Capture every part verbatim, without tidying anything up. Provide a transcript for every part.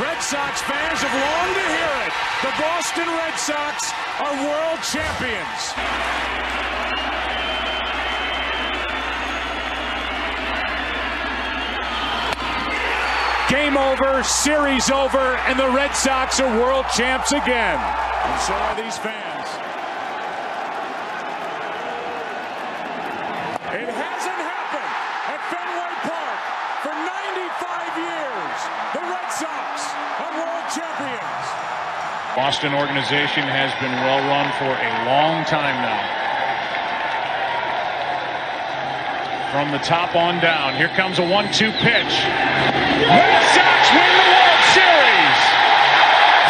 Red Sox fans have longed to hear it. The Boston Red Sox are world champions. Game over, series over, and the Red Sox are world champs again. And so are these fans. It hasn't happened at Fenway Park for ninety-five years. The Red Sox are world champions. Boston organization has been well run for a long time now. From the top on down, here comes a one two pitch. Red Sox win the World Series.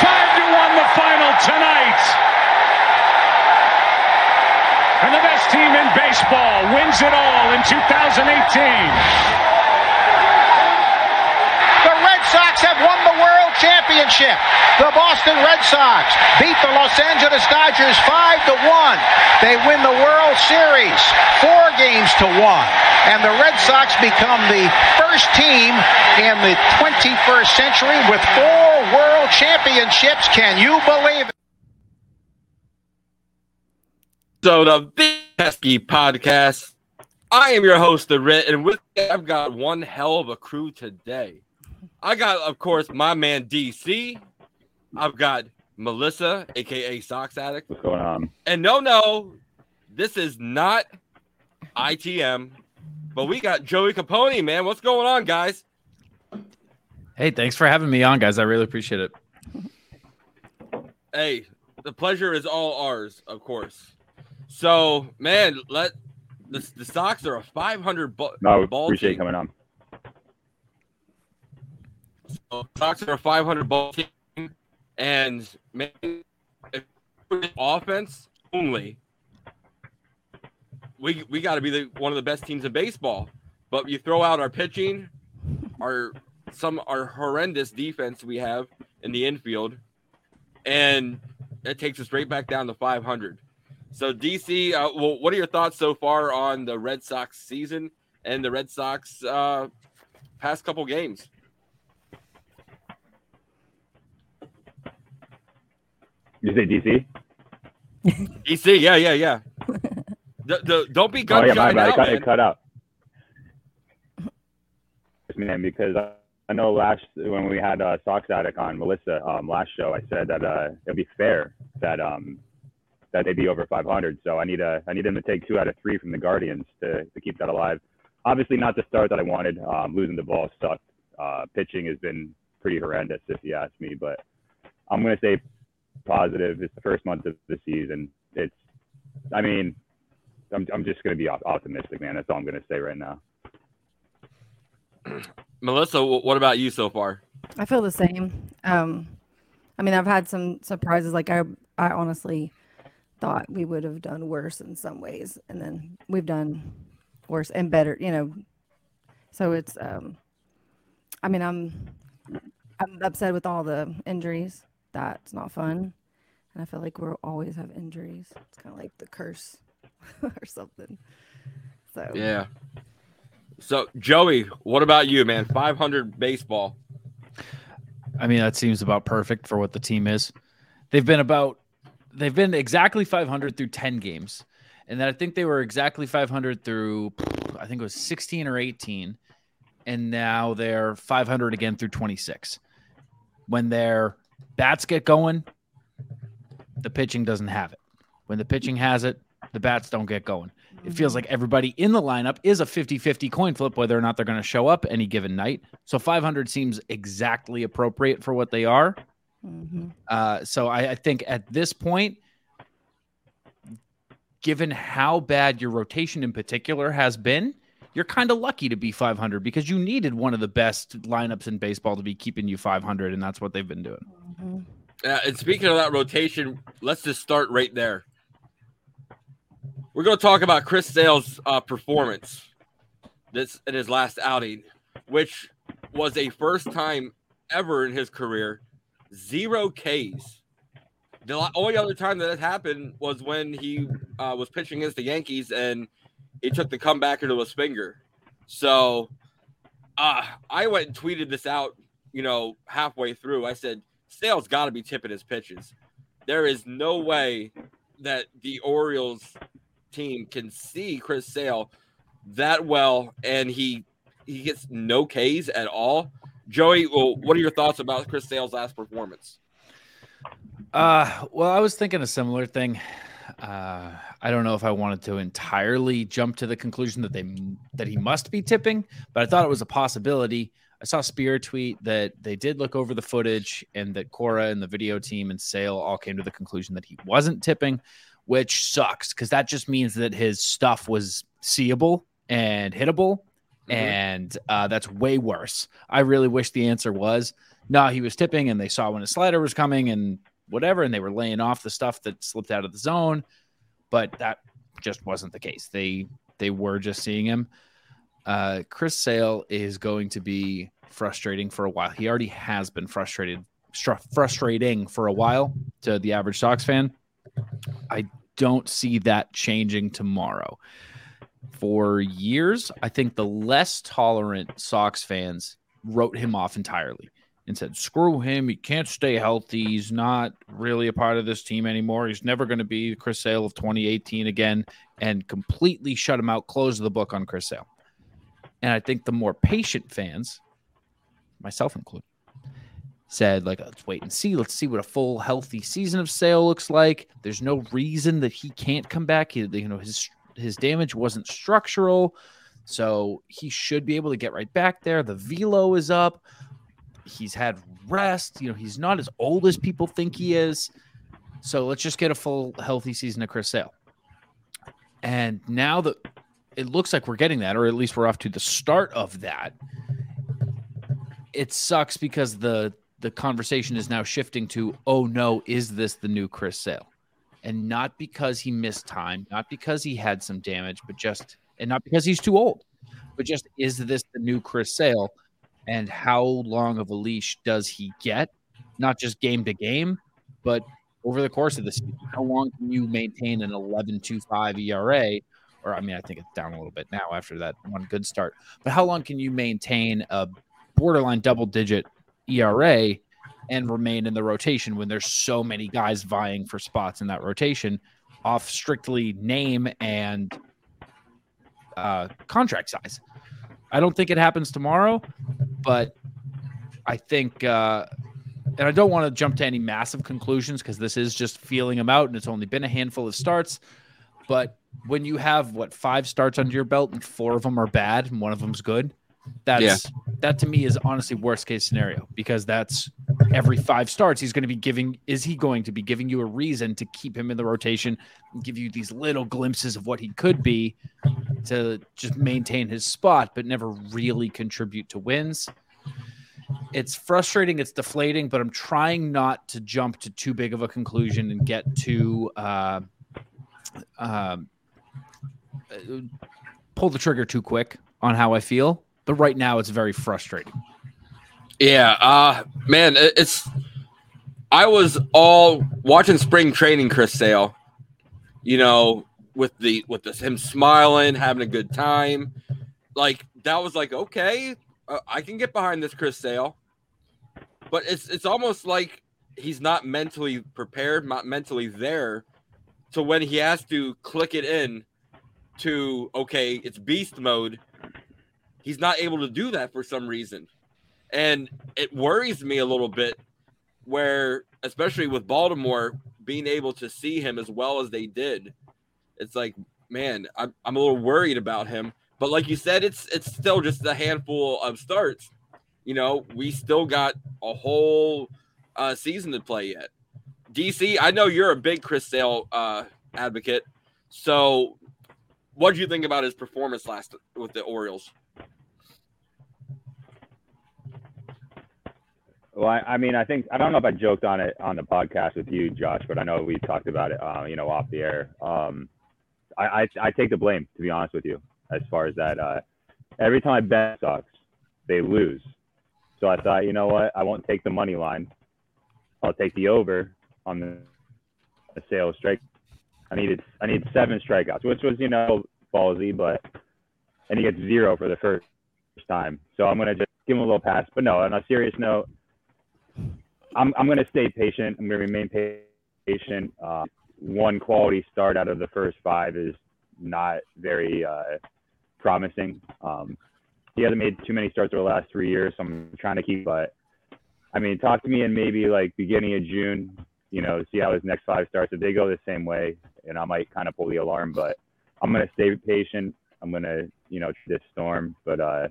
five to one the final tonight. And the best team in baseball wins it all in two thousand eighteen. The Red Sox have won the World Championship. The Boston Red Sox beat the Los Angeles Dodgers five to one. They win the World Series four games to one. And the Red Sox become the first team in the twenty-first century with four world championships. Can you believe it? So the Big Pesky Podcast. I am your host, the Ritt, and with me, I've got one hell of a crew today. I got, of course, my man D C. I've got Melissa, aka SoxAddict. What's going on? And no, no, this is not I T M. But we got Joey Capponi, man. What's going on, guys? Hey, thanks for having me on, guys. I really appreciate it. Hey, the pleasure is all ours, of course. So, man, let the, the Sox are a five hundred ball. No, ball appreciate team. Coming on. So, Sox are a five hundred ball team, and man, if offense only. We we got to be the, one of the best teams in baseball, but you throw out our pitching, our some our horrendous defense we have in the infield, and it takes us straight back down to five hundred. So D C, uh, well, what are your thoughts so far on the Red Sox season and the Red Sox uh, past couple games? You say D C? D C, yeah, yeah, yeah. The, the, don't be gun-shy. Oh, yeah, now, got, man. It cut out. Man, because I, I know last when we had uh, SoxAddict on Melissa um, last show, I said that uh, it'd be fair that um, that they'd be over five hundred. So I need a I need them to take two out of three from the Guardians to, to keep that alive. Obviously, not the start that I wanted. Um, losing the ball sucked. Uh, pitching has been pretty horrendous, if you ask me. But I'm gonna say positive. It's the first month of the season. It's I mean. I'm I'm just going to be optimistic, man. That's all I'm going to say right now. Melissa, what about you so far? I feel the same. Um, I mean, I've had some surprises. Like I, I honestly thought we would have done worse in some ways, and then we've done worse and better. You know, so it's. Um, I mean, I'm I'm upset with all the injuries. That's not fun, and I feel like we'll always have injuries. It's kind of like the curse. or something. So yeah. So Joey, what about you, man? five hundred baseball. I mean, that seems about perfect for what the team is. They've been about they've been exactly five hundred through ten games. And then I think they were exactly five hundred through I think it was sixteen or eighteen. And now they're five hundred again through twenty-six. When their bats get going, the pitching doesn't have it. When the pitching has it, the bats don't get going. It feels like everybody in the lineup is a fifty-fifty coin flip, whether or not they're going to show up any given night. So five hundred seems exactly appropriate for what they are. Mm-hmm. Uh, so I, I think at this point, given how bad your rotation in particular has been, you're kind of lucky to be five hundred because you needed one of the best lineups in baseball to be keeping you five hundred, and that's what they've been doing. Mm-hmm. Uh, and speaking of that rotation, let's just start right there. We're going to talk about Chris Sale's uh, performance this in his last outing, which was a first time ever in his career, zero Ks. The only other time that it happened was when he uh, was pitching against the Yankees and he took the comebacker to his finger. So uh, I went and tweeted this out you know, halfway through, I said, Sale's got to be tipping his pitches. There is no way that the Orioles team can see Chris Sale that well, and he he gets no K's at all. Joey, well, what are your thoughts about Chris Sale's last performance? Uh, well, I was thinking a similar thing. Uh, I don't know if I wanted to entirely jump to the conclusion that they that he must be tipping, but I thought it was a possibility. I saw Spear tweet that they did look over the footage and that Cora and the video team and Sale all came to the conclusion that he wasn't tipping, which sucks because that just means that his stuff was seeable and hittable, mm-hmm. and uh, that's way worse. I really wish the answer was, no, he was tipping and they saw when his slider was coming and whatever, and they were laying off the stuff that slipped out of the zone, but that just wasn't the case. They they were just seeing him. Uh, Chris Sale is going to be frustrating for a while. He already has been frustrated, str- frustrating for a while to the average Sox fan. I don't see that changing tomorrow. For years, I think the less tolerant Sox fans wrote him off entirely and said, screw him, he can't stay healthy, he's not really a part of this team anymore, he's never going to be Chris Sale of twenty eighteen again, and completely shut him out, closed the book on Chris Sale. And I think the more patient fans, myself included, said, like, let's wait and see. Let's see what a full, healthy season of Sale looks like. There's no reason that he can't come back. He, you know, his his damage wasn't structural, so he should be able to get right back there. The velo is up. He's had rest. You know, he's not as old as people think he is. So let's just get a full, healthy season of Chris Sale. And now that it looks like we're getting that, or at least we're off to the start of that, it sucks because the the conversation is now shifting to, oh no, is this the new Chris Sale? And not because he missed time, not because he had some damage, but just, and not because he's too old, but just, is this the new Chris Sale? And how long of a leash does he get? Not just game to game, but over the course of the season, how long can you maintain an eleven point two five E R A? Or, I mean, I think it's down a little bit now after that one good start. But how long can you maintain a borderline double-digit E R A and remain in the rotation when there's so many guys vying for spots in that rotation off strictly name and uh, contract size? I don't think it happens tomorrow, but I think uh, – and I don't want to jump to any massive conclusions because this is just feeling him out and it's only been a handful of starts, but – when you have, what, five starts under your belt and four of them are bad and one of them's good, that's, yeah. that to me is honestly worst case scenario, because that's every five starts he's going to be giving. Is he going to be giving you a reason to keep him in the rotation and give you these little glimpses of what he could be to just maintain his spot, but never really contribute to wins? It's frustrating. It's deflating, but I'm trying not to jump to too big of a conclusion and get too, uh, um, pull the trigger too quick on how I feel, but right now it's very frustrating. Yeah, uh, man, it's. I was all watching spring training, Chris Sale, you know, with the with this him smiling, having a good time, like that was like, okay, uh, I can get behind this Chris Sale, but it's it's almost like he's not mentally prepared, not mentally there, to when he has to click it in. To okay, it's beast mode. He's not able to do that for some reason, and it worries me a little bit. Where, especially with Baltimore being able to see him as well as they did, it's like, man, I'm I'm a little worried about him. But like you said, it's it's still just a handful of starts. You know, we still got a whole uh, season to play yet. D C, I know you're a big Chris Sale uh, advocate, so. What did you think about his performance last with the Orioles? Well, I, I mean, I think I don't know if I joked on it on the podcast with you, Josh, but I know we talked about it, uh, you know, off the air. Um, I, I I take the blame, to be honest with you, as far as that. Uh, every time I bet Sox, they lose. So I thought, you know what, I won't take the money line. I'll take the over on the, the Sale strike. I needed I needed seven strikeouts, which was, you know, ballsy, but and he gets zero for the first time. So I'm going to just give him a little pass. But no, on a serious note, I'm I'm going to stay patient. I'm going to remain patient. Uh, one quality start out of the first five is not very uh, promising. Um, he hasn't made too many starts over the last three years, so I'm trying to keep. But I mean, talk to me in maybe like beginning of June. You know, see how his next five starts. If they go the same way, and I might kind of pull the alarm. But I'm going to stay patient. I'm going to, you know, this storm. But uh,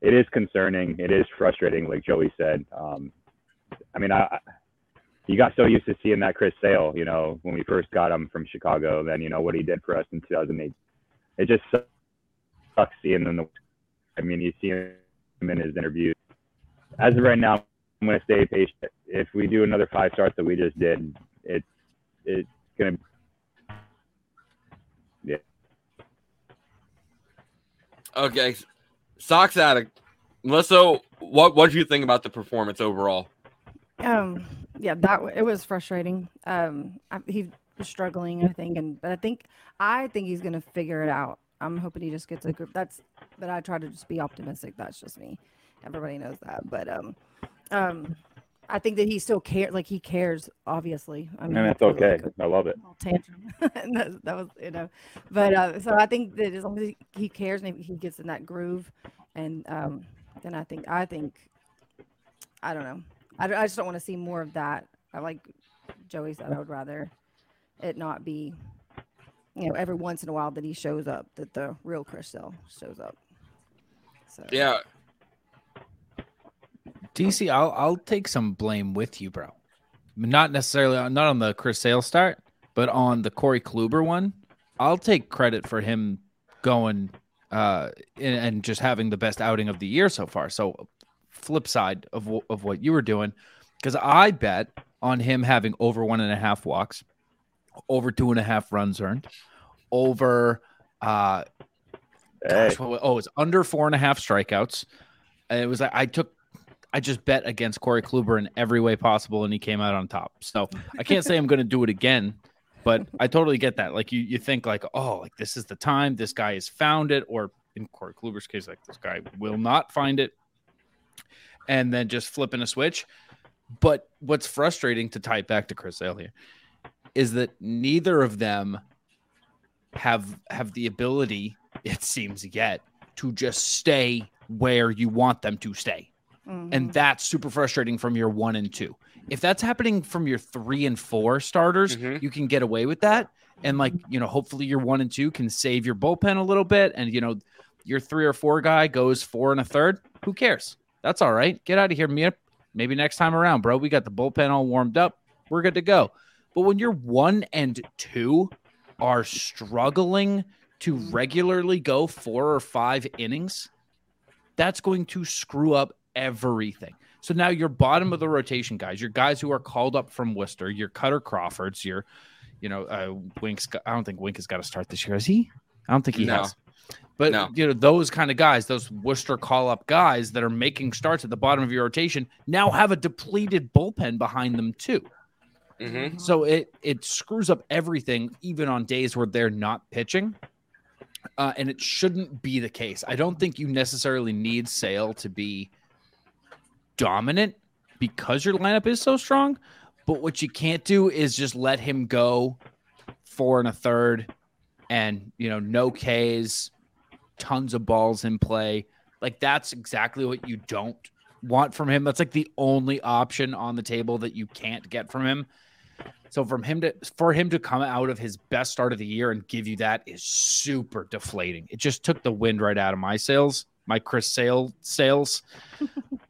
it is concerning. It is frustrating, like Joey said. Um, I mean, I you got so used to seeing that Chris Sale, you know, when we first got him from Chicago, then, you know, what he did for us in two thousand eight. It just sucks seeing him. I mean, you see him in his interviews. As of right now, I'm going to stay patient. If we do another five starts that we just did, it, it's going to – yeah. Okay. SoxAddict, Melissa, what what do you think about the performance overall? Um, yeah, that it was frustrating. Um, I, he was struggling, I think, and but I think I think he's gonna figure it out. I'm hoping he just gets a group. That's, but I try to just be optimistic. That's just me. Everybody knows that, but um, um, I think that he still cares. Like he cares, obviously. I mean, and that's okay. Like I love it. Tantrum. that, that was, you know, but uh, so I think that as long as he cares and he gets in that groove, and um, then I think I think I don't know. I just don't want to see more of that. I like Joey said, I would rather it not be, you know, every once in a while that he shows up, that the real Chris Sale shows up. So yeah. D C, I'll I'll take some blame with you, bro. Not necessarily, not on the Chris Sale start, but on the Corey Kluber one. I'll take credit for him going uh, and just having the best outing of the year so far. So. Flip side of w- of what you were doing, because I bet on him having over one and a half walks, over two and a half runs earned, over uh hey. gosh, what, oh it's under four and a half strikeouts. And it was I took I just bet against Corey Kluber in every way possible, and he came out on top. So I can't say I'm going to do it again, but I totally get that. Like you you think like, oh, like this is the time, this guy has found it, or in Corey Kluber's case, like this guy will not find it. And then just flipping a switch. But what's frustrating, to tie it back to Chris Sale here, is that neither of them have have the ability, it seems yet, to just stay where you want them to stay. Mm-hmm. And that's super frustrating from your one and two. If that's happening from your three and four starters, mm-hmm. you can get away with that. And like, you know, hopefully your one and two can save your bullpen a little bit. And, you know, your three or four guy goes four and a third. Who cares? That's all right. Get out of here, Mia. Maybe next time around, bro. We got the bullpen all warmed up. We're good to go. But when your one and two are struggling to regularly go four or five innings, that's going to screw up everything. So now your bottom of the rotation guys, your guys who are called up from Worcester, your Cutter Crawfords, your, you know, uh, Wink's. I don't think Wink has got to start this year. Has he? I don't think he no. has. But, no. you know, those kind of guys, those Worcester call-up guys that are making starts at the bottom of your rotation now have a depleted bullpen behind them too. Mm-hmm. So it it screws up everything, even on days where they're not pitching. Uh, and it shouldn't be the case. I don't think you necessarily need Sale to be dominant because your lineup is so strong. But what you can't do is just let him go four and a third and, you know, no Ks, tons of balls in play. Like that's exactly what you don't want from him. That's like the only option on the table that you can't get from him. So from him to, for him to come out of his best start of the year and give you that is super deflating. It just took the wind right out of my sails, my Chris Sale sails.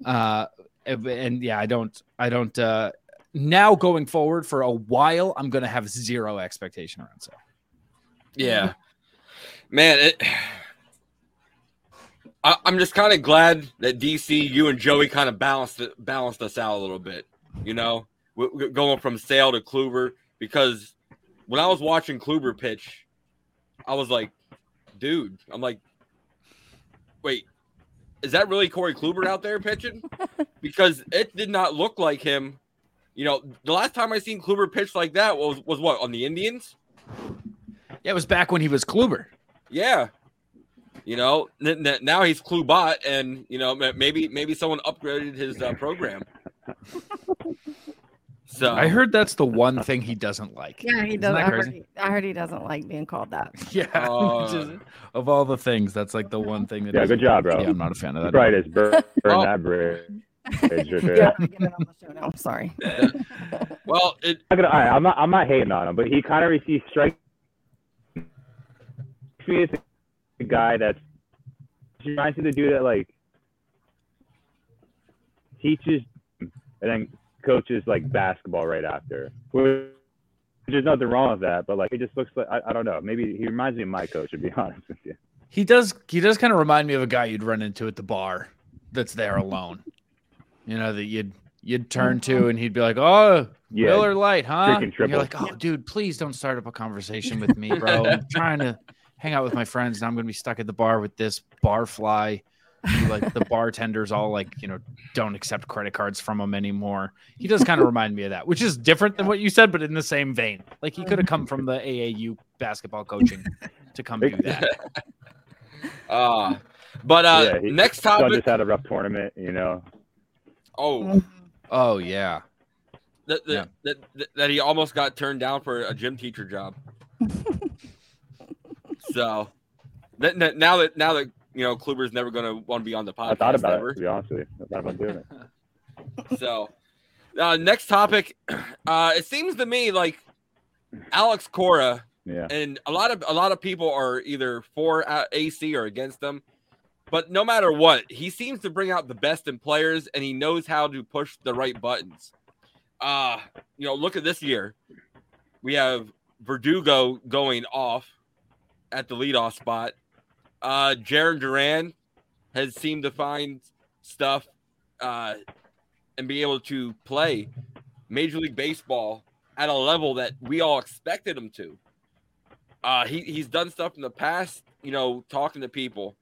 uh, and yeah, I don't, I don't, uh, now going forward for a while, I'm going to have zero expectation around Sale. Yeah, man, it, I, I'm just kind of glad that D C, you and Joey kind of balanced balanced us out a little bit, you know, we're, we're going from Sale to Kluber, because when I was watching Kluber pitch, I was like, dude, I'm like, wait, is that really Corey Kluber out there pitching? Because it did not look like him. You know, the last time I seen Kluber pitch like that was, was what, on the Indians? Yeah, it was back when he was Kluber. Yeah. You know, now he's Klubot, and you know, maybe maybe someone upgraded his uh, program. So I heard that's the one thing he doesn't like. Yeah, he doesn't. I heard he, I heard he doesn't like being called that. Yeah, uh, just, of all the things, that's like the one thing that. Yeah, good job, bro. Yeah, I'm not a fan of that. Right, is burn, burn oh. that bridge. Yeah, I'm, I'm sorry. Yeah. Well, it, I'm, gonna, I, I'm not. I'm not hating on him, but he kind of receives strikes me as a guy that's reminds me of the dude that like teaches and then coaches like basketball right after. Which, there's nothing wrong with that, but like he just looks like I, I don't know. Maybe he reminds me of my coach. To be honest with you, he does. He does kind of remind me of a guy you'd run into at the bar that's there alone. You know, that you'd you'd turn to and he'd be like, oh, yeah. Miller Lite, huh? And you're like, oh, dude, please don't start up a conversation with me, bro. I'm trying to hang out with my friends, and I'm going to be stuck at the bar with this barfly. Like the bartenders all like, you know, don't accept credit cards from him anymore. He does kind of remind me of that, which is different than what you said, but in the same vein. Like he could have come from the A A U basketball coaching to come do that. Uh, but uh, yeah, he, next topic. Just had a rough tournament, you know. Oh, oh yeah. That, that, yeah. That, that that he almost got turned down for a gym teacher job. So that, that, now that now that you know Kluber's never going to want to be on the podcast. I thought about ever. It. To be honest with you, I thought about doing it. So uh, next topic. Uh, it seems to me like Alex Cora. Yeah. And a lot of a lot of people are either for A C or against them. But no matter what, he seems to bring out the best in players, and he knows how to push the right buttons. Uh, you know, look at this year. We have Verdugo going off at the leadoff spot. Uh, Jarren Duran has seemed to find stuff uh, and be able to play Major League Baseball at a level that we all expected him to. Uh, he, he's done stuff in the past, you know, talking to people.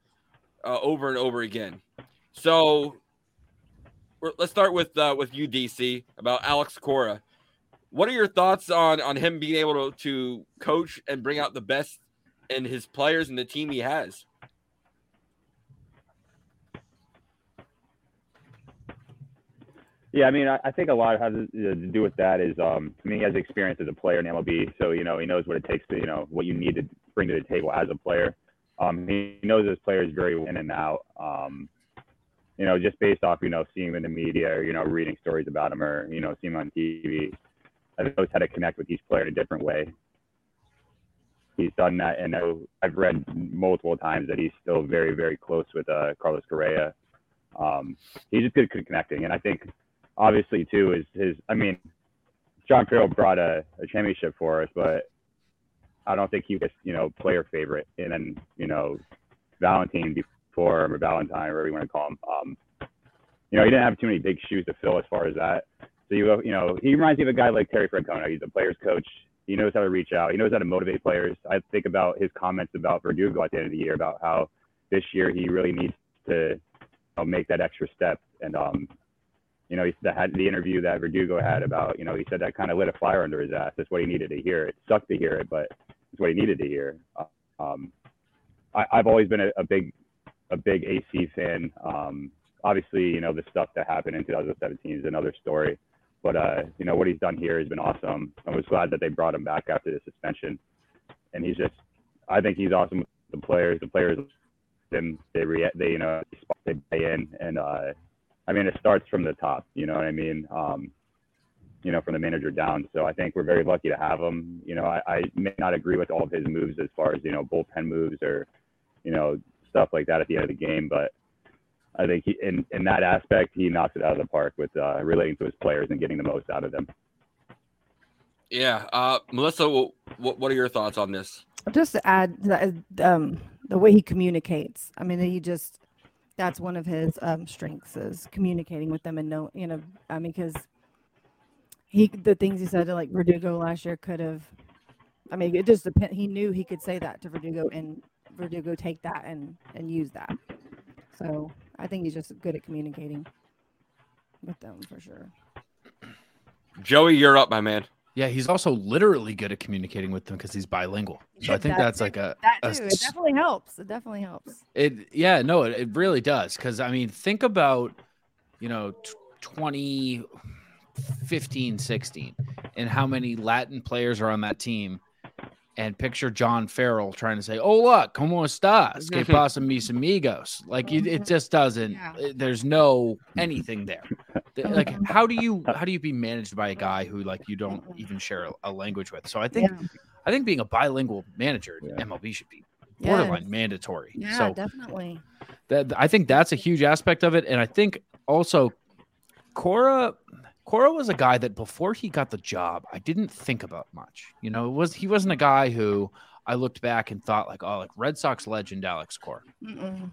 Uh, over and over again. So we're, let's start with uh, with you, D C, about Alex Cora. What are your thoughts on, on him being able to, to coach and bring out the best in his players and the team he has? Yeah, I mean, I, I think a lot has to do with that is, um, I mean, he has experience as a player in M L B, so, you know, he knows what it takes to, you know, what you need to bring to the table as a player. Um, he knows his players very well in and out, um, you know, just based off, you know, seeing him in the media or, you know, reading stories about him or, you know, seeing him on T V. I think he knows how to connect with each player in a different way. He's done that, and I've read multiple times that he's still very, very close with uh, Carlos Correa. Um, he's just good at connecting, and I think, obviously, too, is his, I mean, John Farrell brought a, a championship for us, but I don't think he was, you know, player favorite. And then, you know, Valentine before him or Valentine, whatever you want to call him. Um, you know, he didn't have too many big shoes to fill as far as that. So, you, you know, he reminds me of a guy like Terry Francona. He's a player's coach. He knows how to reach out. He knows how to motivate players. I think about his comments about Verdugo at the end of the year, about how this year he really needs to you know, make that extra step. And, um, you know, he had the interview that Verdugo had about, you know, he said that kind of lit a fire under his ass. That's what he needed to hear. It sucked to hear it, but what he needed to hear. Um, I, I've always been a, a big, a big A C fan. Um, obviously, you know, the stuff that happened in two thousand seventeen is another story, but uh, you know, what he's done here has been awesome. I was glad that they brought him back after the suspension, and he's just, I think he's awesome with the players, the players, them, they, re- they, you know, they buy in. And uh, I mean, it starts from the top, you know what I mean? Um, you know, from the manager down. So I think we're very lucky to have him. You know, I, I may not agree with all of his moves as far as, you know, bullpen moves or, you know, stuff like that at the end of the game. But I think he, in, in that aspect, he knocks it out of the park with uh, relating to his players and getting the most out of them. Yeah. Uh, Melissa, what, what are your thoughts on this? Just to add that, um, the way he communicates. I mean, he just, that's one of his um, strengths is communicating with them and know, you know, I mean, because He the things he said to like Verdugo last year could have, I mean, it just depend. He knew he could say that to Verdugo and Verdugo take that and, and use that. So I think he's just good at communicating with them for sure. Joey, you're up, my man. Yeah, he's also literally good at communicating with them because he's bilingual. So I think that, that's like a... That too. A, it definitely helps. It definitely helps. It Yeah, no, it, it really does. Because, I mean, think about, you know, twenty fifteen, sixteen and how many Latin players are on that team. And picture John Farrell trying to say, "Oh, look, como estas? Que pasa, mis amigos?" Like it, it just doesn't. Yeah. It, there's no anything there. Like, how do you how do you be managed by a guy who like you don't even share a, a language with? So I think yeah. I think being a bilingual manager in yeah. M L B should be borderline yes. mandatory. Yeah, so definitely. That I think that's a huge aspect of it, and I think also Cora. Cora was a guy that before he got the job, I didn't think about much. You know, it was he wasn't a guy who I looked back and thought like, oh, like Red Sox legend Alex Cora. Mm-mm.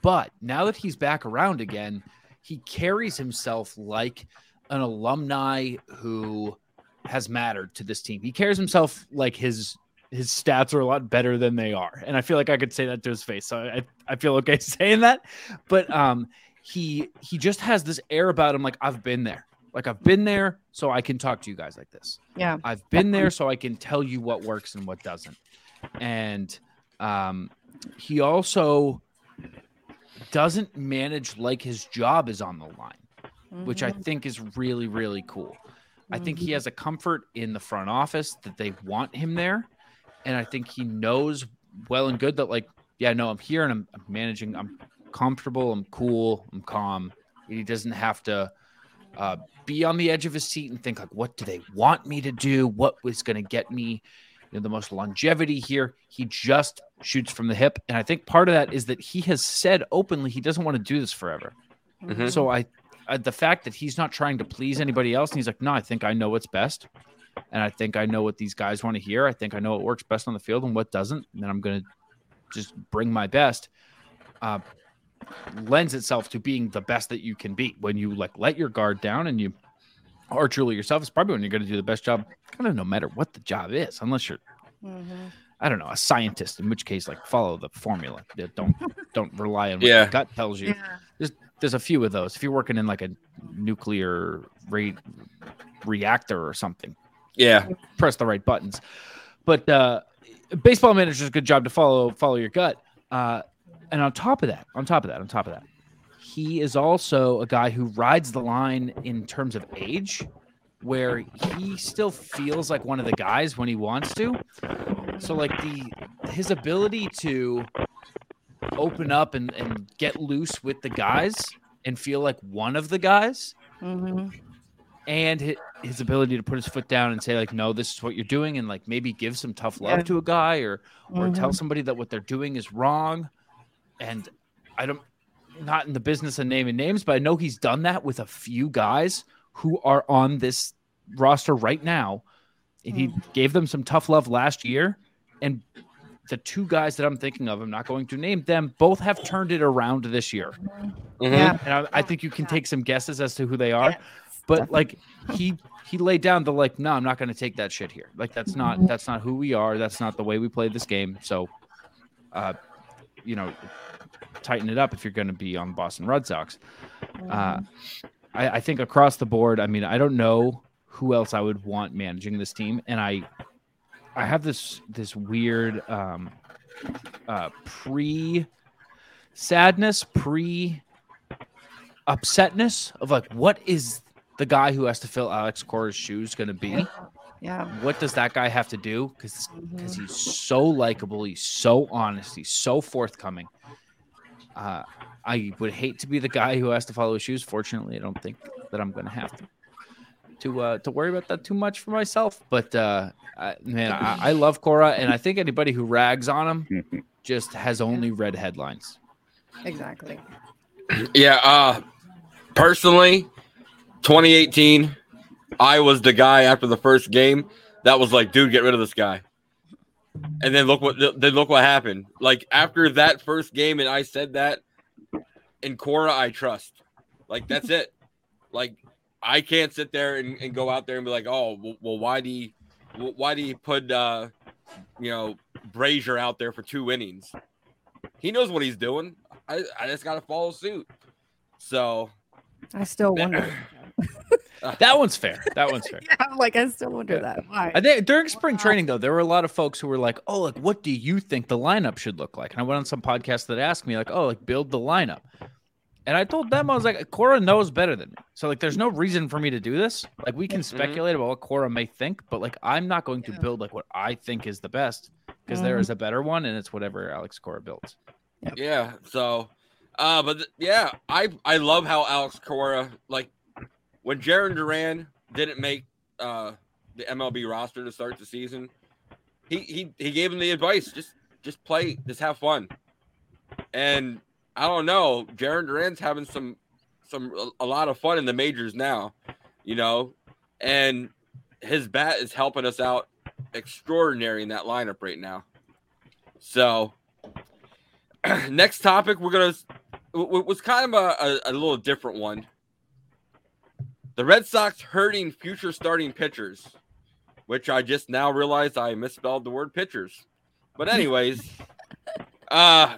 But now that he's back around again, he carries himself like an alumni who has mattered to this team. He carries himself like his his stats are a lot better than they are, and I feel like I could say that to his face. So I I feel okay saying that, but um, he he just has this air about him like I've been there. Like, I've been there, so I can talk to you guys like this. Yeah. I've been there, so I can tell you what works and what doesn't. And um, he also doesn't manage like his job is on the line, mm-hmm. which I think is really, really cool. Mm-hmm. I think he has a comfort in the front office that they want him there. And I think he knows well and good that, like, yeah, no, I'm here and I'm, I'm managing. I'm comfortable. I'm cool. I'm calm. He doesn't have to... Uh, be on the edge of his seat and think like, what do they want me to do? What was going to get me you know, the most longevity here? He just shoots from the hip. And I think part of that is that he has said openly, he doesn't want to do this forever. Mm-hmm. So I, I, the fact that he's not trying to please anybody else. And he's like, no, I think I know what's best. And I think I know what these guys want to hear. I think I know what works best on the field and what doesn't. And then I'm going to just bring my best. Uh, lends itself to being the best that you can be when you like let your guard down and you are truly yourself. It's probably when you're going to do the best job kind of no matter what the job is, unless you're mm-hmm. I don't know, a scientist, in which case like follow the formula. Don't don't rely on what yeah. your gut tells you. Yeah. There's there's a few of those. If you're working in like a nuclear re- reactor or something, yeah, press the right buttons. But uh baseball manager's a good job to follow follow your gut. Uh And on top of that, on top of that, on top of that, he is also a guy who rides the line in terms of age, where he still feels like one of the guys when he wants to. So like the his ability to open up and, and get loose with the guys and feel like one of the guys mm-hmm. and his, his ability to put his foot down and say like, no, this is what you're doing. And like maybe give some tough love yeah. to a guy or, or mm-hmm. tell somebody that what they're doing is wrong. And I don't, not in the business of naming names, but I know he's done that with a few guys who are on this roster right now. And he mm. gave them some tough love last year. And the two guys that I'm thinking of, I'm not going to name them, both have turned it around this year. Mm-hmm. Yeah. And I, I think you can take some guesses as to who they are. But like he he laid down the like, no, I'm not going to take that shit here. Like that's not that's not who we are. That's not the way we play this game. So, uh, you know. Tighten it up if you're going to be on Boston Red Sox. Uh, I, I think across the board, I mean, I don't know who else I would want managing this team. And I I have this this weird um, uh, pre-sadness, pre-upsetness of like, what is the guy who has to fill Alex Cora's shoes going to be? Yeah. What does that guy have to do? Because because mm-hmm. he's so likable. He's so honest. He's so forthcoming. Uh, I would hate to be the guy who has to follow his shoes. Fortunately, I don't think that I'm going to have to to, uh, to worry about that too much for myself. But, uh, I, man, I, I love Cora, and I think anybody who rags on him just has only read headlines. Exactly. Yeah, uh, personally, twenty eighteen, I was the guy after the first game that was like, dude, get rid of this guy. And then look what then look what happened. Like after that first game, and I said that, and Cora, I trust. Like that's it. Like I can't sit there and, and go out there and be like, oh, well, well why do you, why do you put uh, you know Brazier out there for two innings? He knows what he's doing. I I just gotta follow suit. So I still wonder. That one's fair. That one's fair. Yeah, like I still wonder yeah. that. Why? I think during spring wow. training, though, there were a lot of folks who were like, "Oh, like what do you think the lineup should look like?" And I went on some podcasts that asked me, like, "Oh, like build the lineup." And I told them, I was like, Cora knows better than me. So, like, there's no reason for me to do this. Like, we can mm-hmm. speculate about what Cora may think, but, like, I'm not going to build, like, what I think is the best because mm-hmm. there is a better one, and it's whatever Alex Cora builds. Yep. Yeah. So, uh, but, th- yeah, I, I love how Alex Cora, like, when Jarren Duran didn't make uh, the M L B roster to start the season, he, he, he gave him the advice, just just play, just have fun. And I don't know. Jarren Duran's having some, some a lot of fun in the majors now, you know, and his bat is helping us out extraordinary in that lineup right now. So, next topic we're gonna was kind of a, a, a little different one. The Red Sox hurting future starting pitchers, which I just now realized I misspelled the word pitchers. But anyways, uh.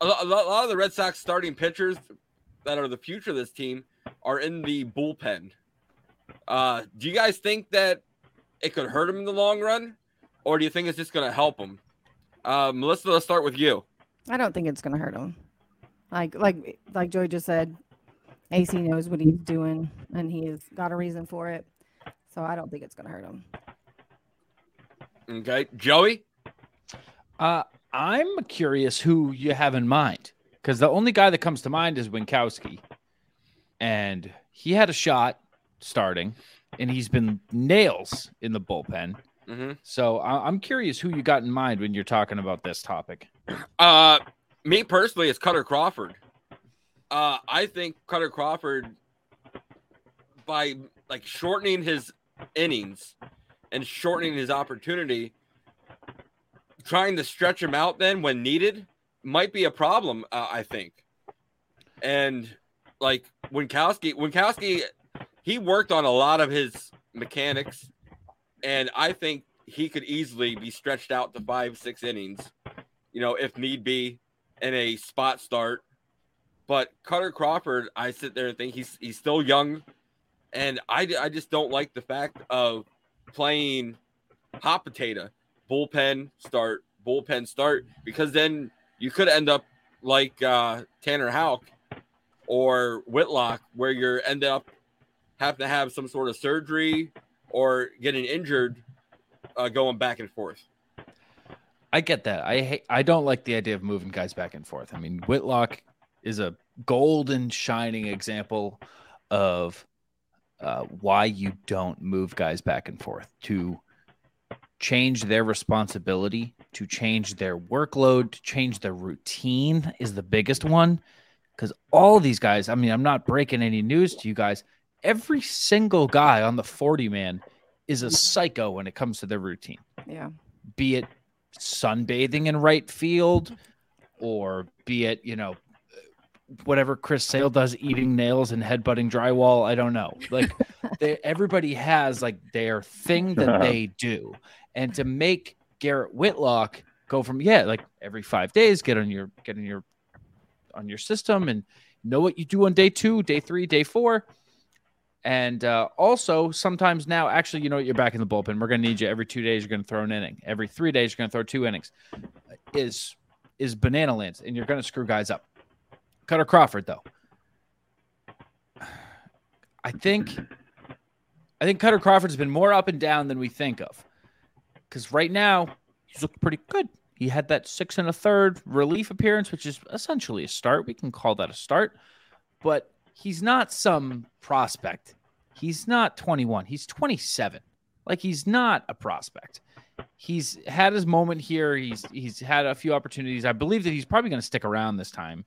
A lot of the Red Sox starting pitchers that are the future of this team are in the bullpen. Uh, do you guys think that it could hurt them in the long run, or do you think it's just going to help them? Uh, Melissa, let's start with you. I don't think it's going to hurt them. Like, like, like Joey just said, A C knows what he's doing, and he's got a reason for it. So I don't think it's going to hurt him. Okay, Joey. Uh. I'm curious who you have in mind, because the only guy that comes to mind is Winckowski, and he had a shot starting, and he's been nails in the bullpen. Mm-hmm. So I- I'm curious who you got in mind when you're talking about this topic. Uh, me personally, it's Cutter Crawford. Uh, I think Cutter Crawford, by like shortening his innings and shortening his opportunity, trying to stretch him out then when needed might be a problem, uh, I think. And like Winckowski, Winckowski, he worked on a lot of his mechanics, and I think he could easily be stretched out to five, six innings, you know, if need be, in a spot start. But Cutter Crawford, I sit there and think he's he's still young, and I, I just don't like the fact of playing hot potato. Bullpen start, bullpen start, because then you could end up like uh, Tanner Houck or Whitlock, where you end up having to have some sort of surgery or getting injured uh, going back and forth. I get that. I hate, I don't like the idea of moving guys back and forth. I mean, Whitlock is a golden shining example of uh, why you don't move guys back and forth to change their responsibility, to change their workload, to change their routine is the biggest one. Because all these guys, I mean, I'm not breaking any news to you guys. Every single guy on the forty man is a psycho when it comes to their routine. Yeah. Be it sunbathing in right field, or be it, you know, whatever Chris Sale does, eating nails and headbutting drywall. I don't know. Like, they, everybody has like their thing that they do. And to make Garrett Whitlock go from, yeah, like every five days, get on your, get on your, on your system and know what you do on day two, day three, day four. And uh, also sometimes now, actually, you know, you're back in the bullpen. We're going to need you every two days. You're going to throw an inning. Every three days, you're going to throw two innings is, is banana lands, and you're going to screw guys up. Cutter Crawford, though, I think, I think Cutter Crawford's been more up and down than we think of. Because right now, he's looked pretty good. He had that six and a third relief appearance, which is essentially a start. We can call that a start. But he's not some prospect. He's not twenty-one. He's twenty-seven. Like, he's not a prospect. He's had his moment here. He's he's had a few opportunities. I believe that he's probably going to stick around this time,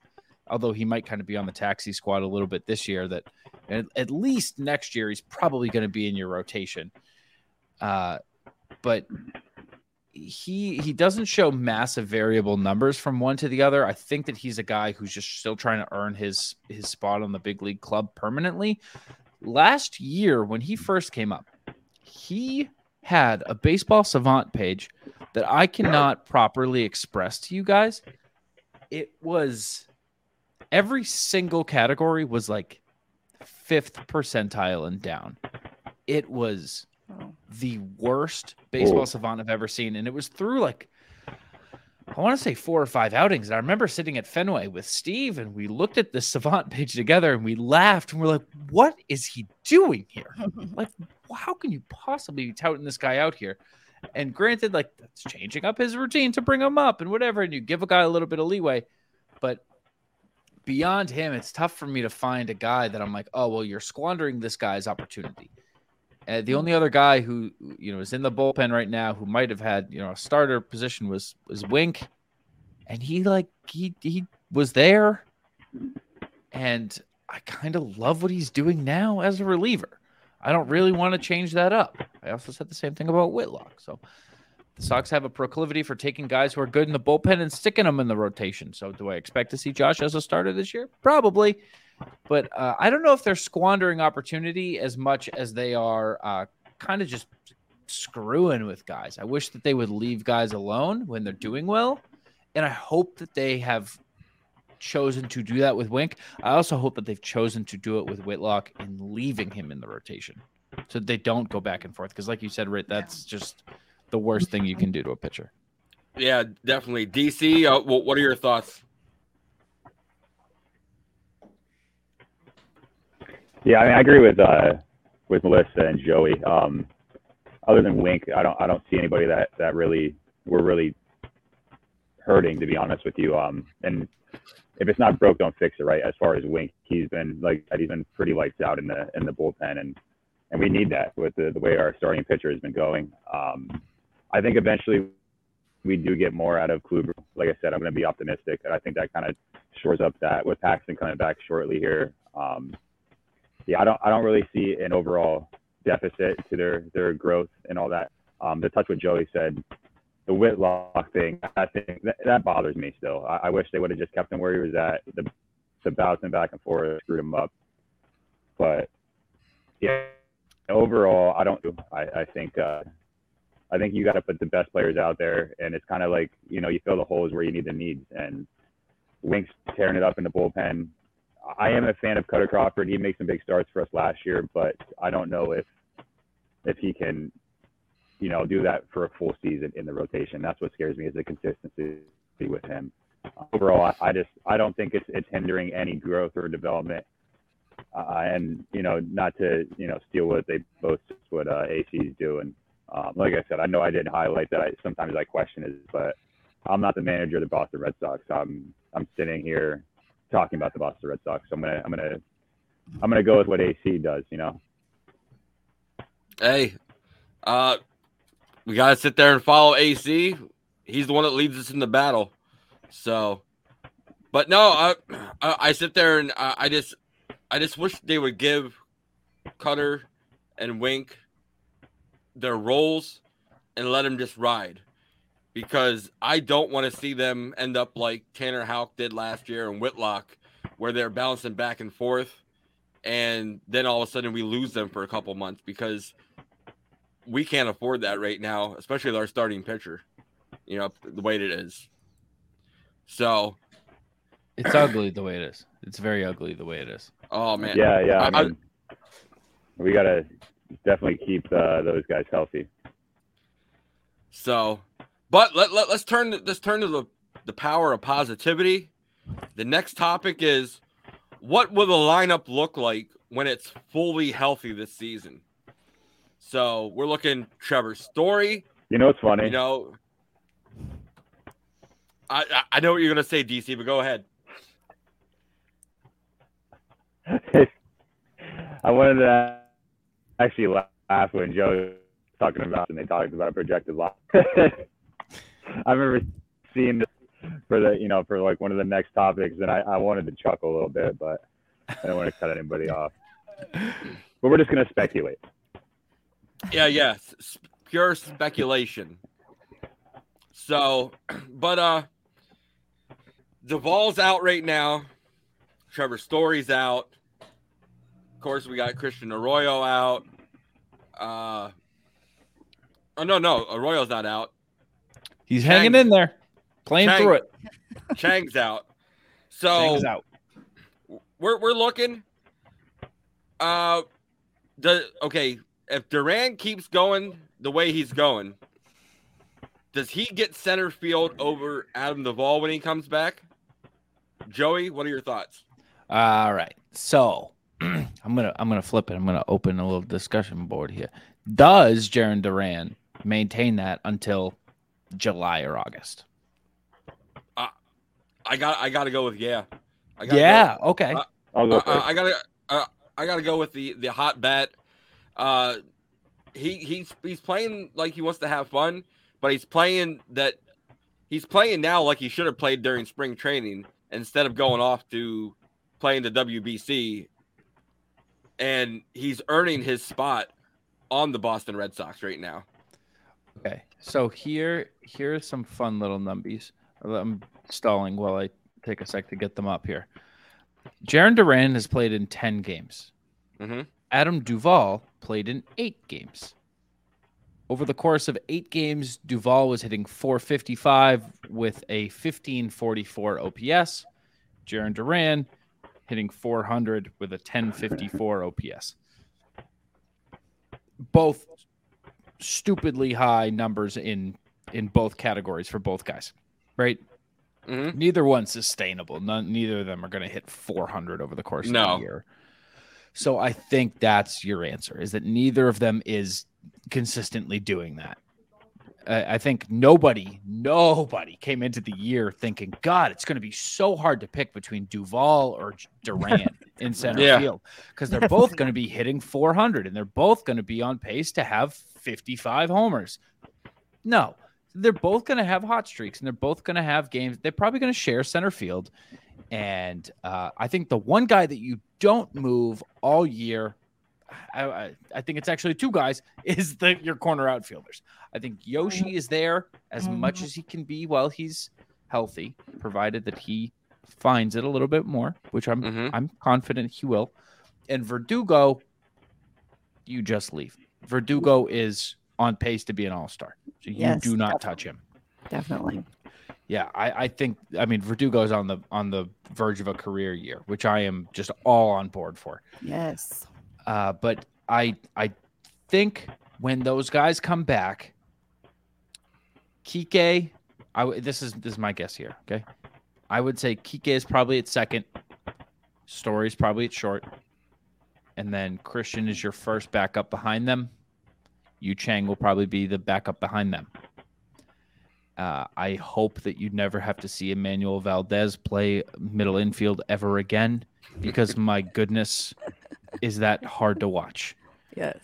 although he might kind of be on the taxi squad a little bit this year. That at least next year, he's probably going to be in your rotation. Uh, but he he doesn't show massive variable numbers from one to the other. I think that he's a guy who's just still trying to earn his his spot on the big league club permanently. Last year, when he first came up, he had a baseball savant page that I cannot properly express to you guys. It was... Every single category was like fifth percentile and down. It was the worst baseball oh. savant I've ever seen. And it was through like, I want to say four or five outings. And I remember sitting at Fenway with Steve and we looked at the savant page together and we laughed and we're like, what is he doing here? Like, how can you possibly be touting this guy out here? And granted, like that's changing up his routine to bring him up and whatever. And you give a guy a little bit of leeway, but beyond him, it's tough for me to find a guy that I'm like, oh, well, you're squandering this guy's opportunity. Uh, the only other guy who, you know, is in the bullpen right now who might have had, you know, a starter position was was Wink. And he, like, he he was there. And I kind of love what he's doing now as a reliever. I don't really want to change that up. I also said the same thing about Whitlock. So the Sox have a proclivity for taking guys who are good in the bullpen and sticking them in the rotation. So do I expect to see Josh as a starter this year? Probably. But uh, I don't know if they're squandering opportunity as much as they are uh, kind of just screwing with guys. I wish that they would leave guys alone when they're doing well. And I hope that they have chosen to do that with Wink. I also hope that they've chosen to do it with Whitlock and leaving him in the rotation so they don't go back and forth. Because like you said, Ritt, that's just the worst thing you can do to a pitcher. Yeah, definitely. D C, uh, what are your thoughts? Yeah, I mean, I agree with uh, with Melissa and Joey. Um, other than Wink, I don't I don't see anybody that, that really we're really hurting, to be honest with you. Um, and if it's not broke, don't fix it, right? As far as Wink, he's been like he's been pretty lights out in the in the bullpen, and, and we need that with the, the way our starting pitcher has been going. Um, I think eventually we do get more out of Kluber. Like I said, I'm going to be optimistic, and I think that kind of shores up that with Paxton coming back shortly here. Um, Yeah, I don't. I don't really see an overall deficit to their, their growth and all that. Um, to touch what Joey said, the Whitlock thing, I think that, that bothers me still. I, I wish they would have just kept him where he was at. The the bouncing back and forth screwed him up. But yeah, overall, I don't. I I think uh, I think you got to put the best players out there, and it's kind of like you know you fill the holes where you need the needs. And Wink's tearing it up in the bullpen. I am a fan of Cutter Crawford. He made some big starts for us last year, but I don't know if if he can, you know, do that for a full season in the rotation. That's what scares me is the consistency with him. Overall, I, I just I don't think it's it's hindering any growth or development. Uh, and you know, not to you know steal what they both what uh, A Cs do. And um, like I said, I know I didn't highlight that. I, sometimes I question it, but I'm not the manager of the Boston Red Sox. I'm I'm sitting here talking about the Boston Red Sox. So I'm gonna I'm gonna I'm gonna go with what A C does, you know. Hey. Uh we gotta sit there and follow A C. He's the one that leads us in the battle. So but no, I I, I sit there and I, I just I just wish they would give Cutter and Wink their roles and let them just ride. Because I don't want to see them end up like Tanner Houck did last year and Whitlock, where they're bouncing back and forth, and then all of a sudden we lose them for a couple months because we can't afford that right now, especially with our starting pitcher, you know, the way it is. So it's ugly the way it is. It's very ugly the way it is. Oh, man. Yeah, yeah. I, I mean, I, we got to definitely keep uh, those guys healthy. So... But let, let, let's turn let's turn to the, the power of positivity. The next topic is, what will the lineup look like when it's fully healthy this season? So we're looking Trevor Story. You know, it's funny. You know, I, I, I know what you're going to say, D C, but go ahead. I wanted to actually laugh when Joe was talking about and they talked about a projected line. I remember seeing this for the, you know, for like one of the next topics, and I, I wanted to chuckle a little bit, but I don't want to cut anybody off. But we're just going to speculate. Yeah, yeah. S- pure speculation. So, but uh, Duvall's out right now. Trevor Story's out. Of course, we got Christian Arroyo out. Uh, oh, no, no. Arroyo's not out. He's Chang, hanging in there, playing Chang, through it. Chang's out. So Chang's out. We're we're looking. Uh, the okay, if Duran keeps going the way he's going, does he get center field over Adam Duvall when he comes back? Joey, what are your thoughts? All right, so I'm gonna I'm gonna flip it. I'm gonna open a little discussion board here. Does Jarren Duran maintain that until July or August? Uh, I got I got to go with yeah. I gotta yeah. Go. Okay. Uh, I'll go uh, I gotta uh, I gotta go with the the hot bat. Uh, he he's he's playing like he wants to have fun, but he's playing that he's playing now like he should have played during spring training instead of going off to playing the W B C. And he's earning his spot on the Boston Red Sox right now. Okay, so here here are some fun little numbies. I'm stalling while I take a sec to get them up here. Jarren Duran has played in ten games. Mm-hmm. Adam Duvall played in eight games. Over the course of eight games, Duvall was hitting four fifty-five with a fifteen forty-four O P S. Jarren Duran hitting four hundred with a ten fifty-four O P S. Both stupidly high numbers in in both categories for both guys, right? Mm-hmm. Neither one's sustainable. None, neither of them are going to hit four hundred over the course no. of the year. So I think that's your answer, is that neither of them is consistently doing that. Uh, I think nobody, nobody came into the year thinking, God, it's going to be so hard to pick between Duvall or Duran in center yeah. field, because they're both going to be hitting four hundred and they're both going to be on pace to have fifty-five homers. No. They're both going to have hot streaks, and they're both going to have games. They're probably going to share center field. And uh, I think the one guy that you don't move all year, I, I, I think it's actually two guys, is the, your corner outfielders. I think Yoshi is there as much as he can be while he's healthy, provided that he finds it a little bit more, which I'm mm-hmm. I'm confident he will. And Verdugo, you just leave. Verdugo is on pace to be an all-star. So you yes, do not definitely. touch him. Definitely. Yeah, I, I think, I mean, Verdugo's on the on the verge of a career year, which I am just all on board for. Yes. Uh, but I I think when those guys come back, Kike, I, this is this is my guess here, okay? I would say Kike is probably at second. Story's probably at short. And then Christian is your first backup behind them. Yu Chang will probably be the backup behind them. Uh, I hope that you never have to see Emmanuel Valdez play middle infield ever again, because my goodness, is that hard to watch? Yes.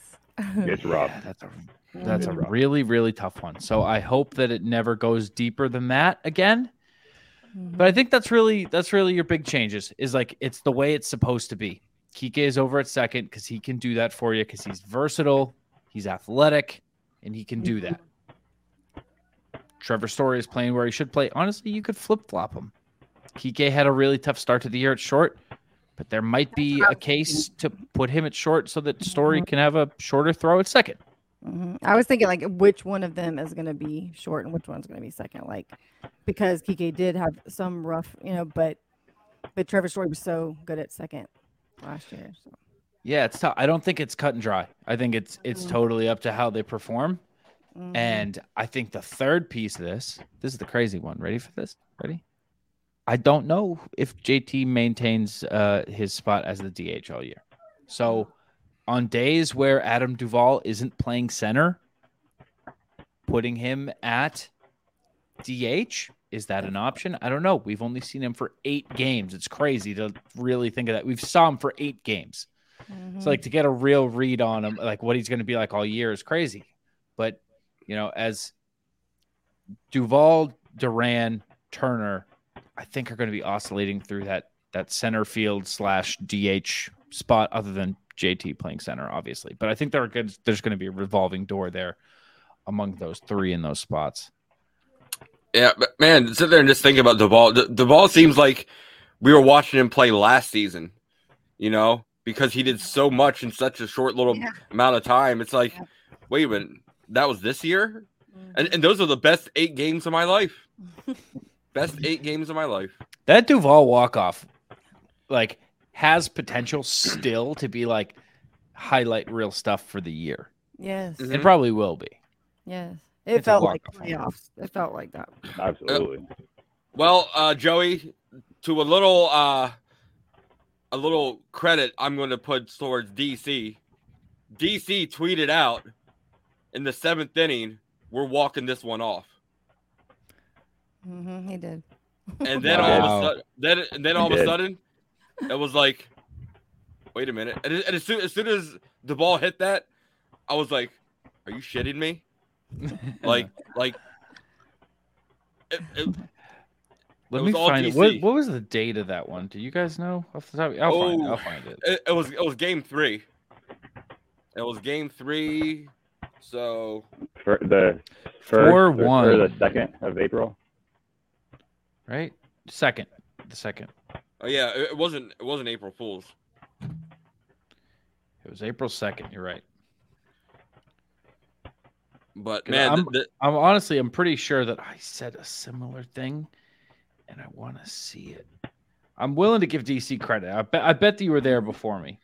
It's rough. Yeah, that's a, that's a really, really tough one. So I hope that it never goes deeper than that again. But I think that's really that's really your big changes, is like it's the way it's supposed to be. Kike is over at second because he can do that for you, because he's versatile. He's athletic, and he can do that. Trevor Story is playing where he should play. Honestly, you could flip-flop him. Kike had a really tough start to the year at short, but there might be a case to put him at short so that Story can have a shorter throw at second. Mm-hmm. I was thinking, like, which one of them is going to be short and which one's going to be second, like, because Kike did have some rough, you know, but but Trevor Story was so good at second last year, so. Yeah, it's tough. I don't think it's cut and dry. I think it's it's totally up to how they perform. Mm-hmm. And I think the third piece of this, this is the crazy one. Ready for this? Ready? I don't know if J T maintains uh, his spot as the D H all year. So on days where Adam Duvall isn't playing center, putting him at D H, is that an option? I don't know. We've only seen him for eight games. It's crazy to really think of that. We've saw him for eight games. Mm-hmm. So, like, to get a real read on him, like what he's going to be like all year is crazy. But, you know, as Duvall, Duran, Turner, I think are going to be oscillating through that that center field slash D H spot, other than J T playing center, obviously. But I think there are good, there's going to be a revolving door there among those three in those spots. Yeah, but, man, sit there and just think about Duvall. D- Duvall seems like we were watching him play last season, you know? Because he did so much in such a short little yeah. amount of time. It's like, yeah. wait a minute, that was this year? Mm-hmm. And and those are the best eight games of my life. Best eight games of my life. That Duvall walk-off, like, has potential still to be, like, highlight reel stuff for the year. Yes. Mm-hmm. It probably will be. Yes. It it's felt like playoffs. It felt like that. Absolutely. Uh, well, uh, Joey, to a little uh, a little credit I'm going to put towards D C. D C tweeted out in the seventh inning, we're walking this one off. Mm-hmm, he did. And then wow. all of a sudden, then, and then all he of a did. sudden, it was like, wait a minute. And, and as, soon, as soon as the ball hit that, I was like, are you shitting me? like, like. It, it, Let it me find it. What, what was the date of that one? Do you guys know? Off the top of, I'll, oh, find, I'll find it. it. It was it was game three. It was game three. So for the first or the second of April. Right? Second. The second. Oh yeah, it wasn't it wasn't April Fool's. It was April second, you're right. But man, I'm, the, I'm honestly I'm pretty sure that I said a similar thing and I want to see it. I'm willing to give D C credit. I bet I bet that you were there before me.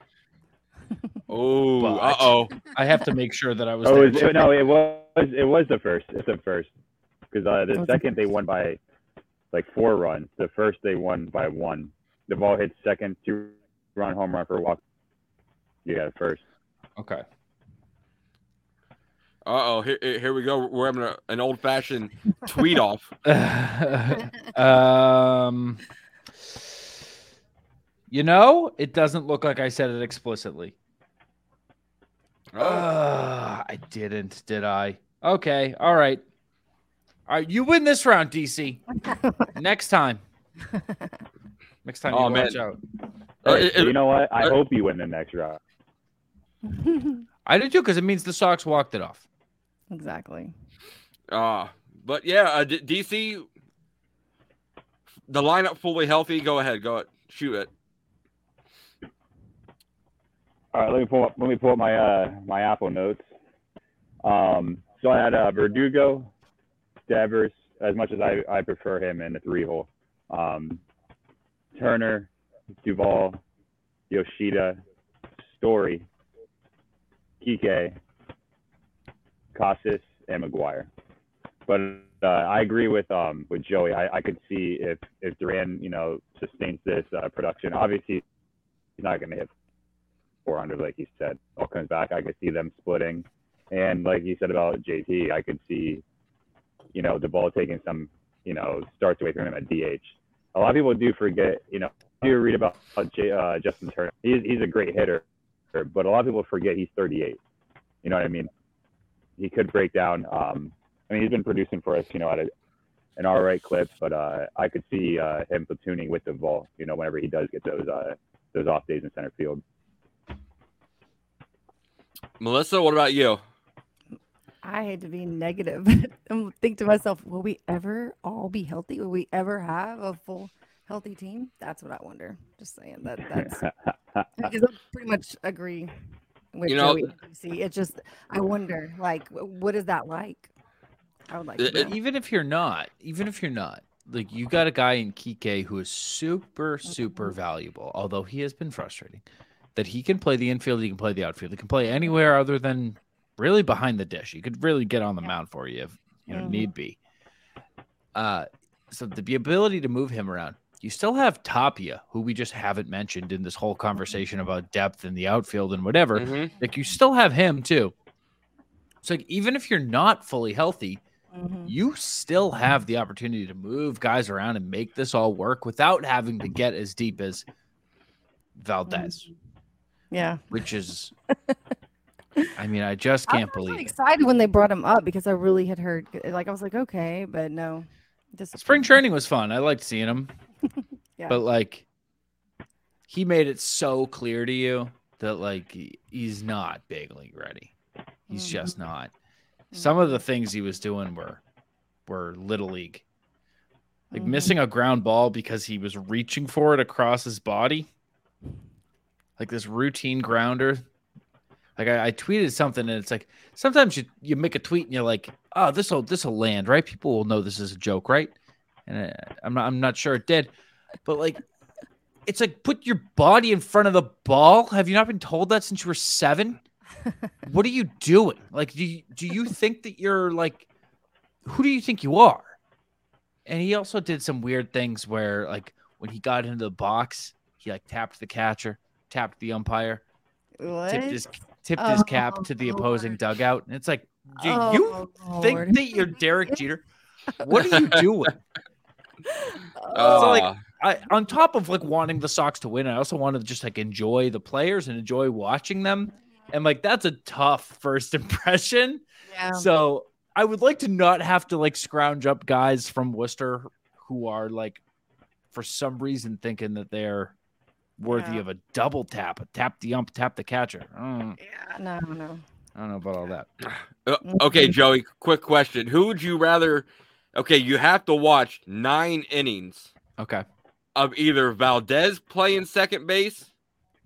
Oh, uh oh! I have to make sure that I was. Oh, it was, no, it was it was the first. It's the first because uh, the second they won by like four runs. The first they won by one. The ball hit second, two run home run for a walk. You got it first. Okay. Uh oh! Here, here we go. We're having a, an old fashioned tweet off. um. You know, it doesn't look like I said it explicitly. Oh. Uh, I didn't, did I? Okay, all right. All right, you win this round, D C. Next time. Next time oh, you man. watch out. Uh, hey, it, it, you know what? I uh, hope you win the next round. I do, too, because it means the Sox walked it off. Exactly. Uh, but, yeah, uh, D- DC, the lineup fully healthy. Go ahead, go ahead. Shoot it. All right, let me pull up. Let me pull up my uh, my Apple notes. Um, so I had uh, Verdugo, Devers, as much as I, I prefer him in the three hole. Um, Turner, Duvall, Yoshida, Story, Kike, Casas, and Maguire. But uh, I agree with um with Joey. I, I could see if if Duran you know sustains this uh, production. Obviously, he's not going to hit four hundred, like he said, all comes back. I could see them splitting, and like he said about J T, I could see, you know, the ball taking some, you know, starts away from him at D H. A lot of people do forget, you know, you read about J, uh, Justin Turner. He's he's a great hitter, but a lot of people forget he's thirty-eight. You know what I mean? He could break down. Um, I mean, he's been producing for us, you know, at a, an all right clip, but uh, I could see uh, him platooning with the ball, you know, whenever he does get those uh, those off days in center field. Melissa, what about you? I hate to be negative and think to myself, will we ever all be healthy? Will we ever have a full healthy team? That's what I wonder. Just saying that. That's because I pretty much agree with you know, Joey and D C. It's just, I wonder, like, what is that like? I would like it, to know. Even if you're not, even if you're not, like, you got a guy in Kike who is super, super valuable, although he has been frustrating. That he can play the infield, he can play the outfield, he can play anywhere other than really behind the dish. He could really get on the mound for you if you know, mm-hmm. need be. Uh, so the ability to move him around. You still have Tapia, who we just haven't mentioned in this whole conversation about depth in the outfield and whatever. Mm-hmm. Like, you still have him too. So like, even if you're not fully healthy, mm-hmm. you still have the opportunity to move guys around and make this all work without having to get as deep as Valdez. Mm-hmm. Yeah, which is, I mean, I just can't I was believe. I excited it. when they brought him up because I really had heard, like, I was like, okay, but no. Spring training was fun. I liked seeing him, yeah. But like, he made it so clear to you that like he's not big league ready. He's mm-hmm. just not. Mm-hmm. Some of the things he was doing were, were little league, like mm-hmm. missing a ground ball because he was reaching for it across his body. Like this routine grounder. Like I, I tweeted something and it's like, sometimes you, you make a tweet and you're like, oh, this will, this will land, right? People will know this is a joke, right? And I, I'm not, I'm not sure it did, but like It's like, put your body in front of the ball. Have you not been told that since you were seven? What are you doing? Like, do you, do you think that you're like, who do you think you are? And he also did some weird things where, like, when he got into the box, he like tapped the catcher, tapped the umpire, what? tipped his tipped oh, his cap to the opposing Lord. dugout. And it's like, do oh, you Lord. think that you're Derek Jeter? What are you doing? Oh. So like, I, on top of like wanting the Sox to win, I also wanted to just like enjoy the players and enjoy watching them. And like, that's a tough first impression. Yeah. So I would like to not have to like scrounge up guys from Worcester who are like, for some reason, thinking that they're worthy yeah. of a double tap, a tap the ump, tap the catcher. Mm. Yeah, no, no. I don't know about all that. Uh, okay, Joey, quick question. Who would you rather? Okay, you have to watch nine innings. Okay. Of either Valdez playing second base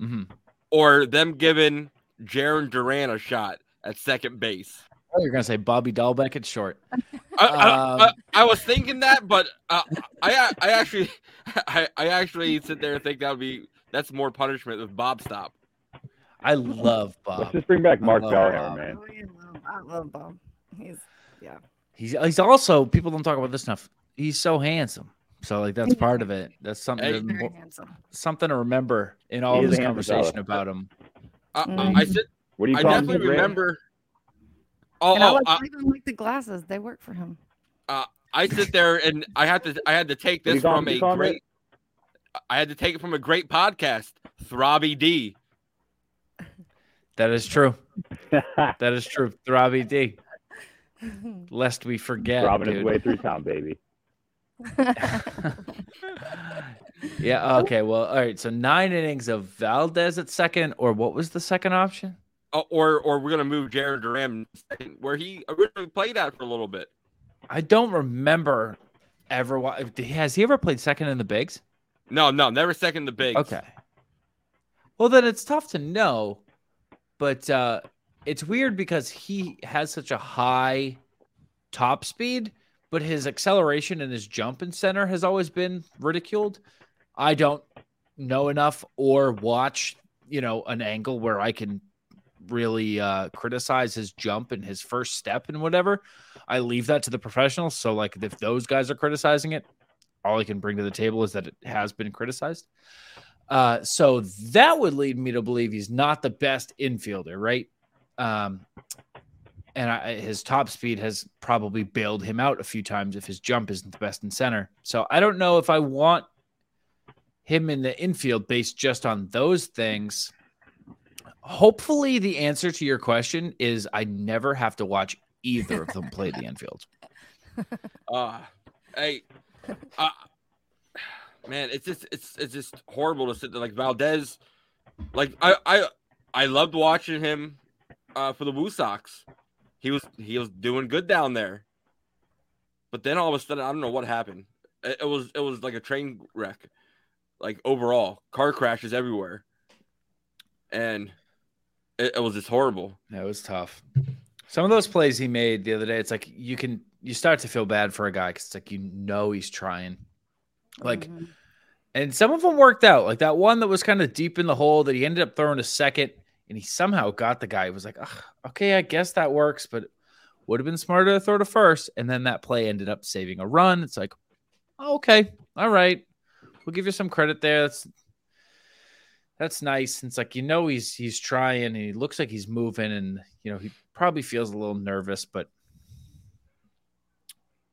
mm-hmm. or them giving Jarren Duran a shot at second base. Oh, you're going to say Bobby Dalbec at short. I, I, um, I, I was thinking that, but uh, I I actually I, I actually sit there and think that would be that's more punishment with Bob Stop. I love Bob. Let's just bring back Mark Dahlhauer, man. I love Bob. He's yeah. He's he's also people don't talk about this enough. He's so handsome. So like that's part of it. That's something to, something to remember in all this conversation about him. Uh, mm-hmm. I sit, What do you I definitely remember. Oh, and I, like, uh, I even like the glasses. They work for him. Uh, I sit there and I have to. I had to take this from a great. It? I had to take it from a great podcast, Throbby D. That is true. That is true, Throbby D. Lest we forget, Robin his way through town, baby. Yeah. Okay. Well. All right. So nine innings of Valdez at second, or what was the second option? Or or we're going to move Jarren Duran where he originally played at for a little bit. I don't remember ever. Has he ever played second in the bigs? No, no, never second in the bigs. Okay. Well, then it's tough to know, but uh, it's weird because he has such a high top speed, but his acceleration and his jump in center has always been ridiculed. I don't know enough or watch, you know, an angle where I can really uh criticize his jump and his first step and whatever. I leave that to the professionals. So like if those guys are criticizing it, all I can bring to the table is that it has been criticized. Uh so that would lead me to believe he's not the best infielder, right? Um and I, his top speed has probably bailed him out a few times if his jump isn't the best in center. So I don't know if I want him in the infield based just on those things. Hopefully the answer to your question is I never have to watch either of them play the infield. Uh, hey, uh, man, it's just, it's, it's just horrible to sit there like Valdez. Like I, I, I loved watching him uh, for the Woo Sox. He was, he was doing good down there, but then all of a sudden, I don't know what happened. It, it was, it was like a train wreck, like overall car crashes everywhere. And It, it was just horrible. It was tough. Some of those plays he made the other day, it's like you can you start to feel bad for a guy because it's like you know he's trying. Like, mm-hmm. and some of them worked out. Like that one that was kind of deep in the hole that he ended up throwing a second, and he somehow got the guy. It was like, okay, I guess that works, but would have been smarter to throw to first. And then that play ended up saving a run. It's like, oh, okay, all right, we'll give you some credit there. That's That's nice. And it's like, you know, he's he's trying and he looks like he's moving and, you know, he probably feels a little nervous, but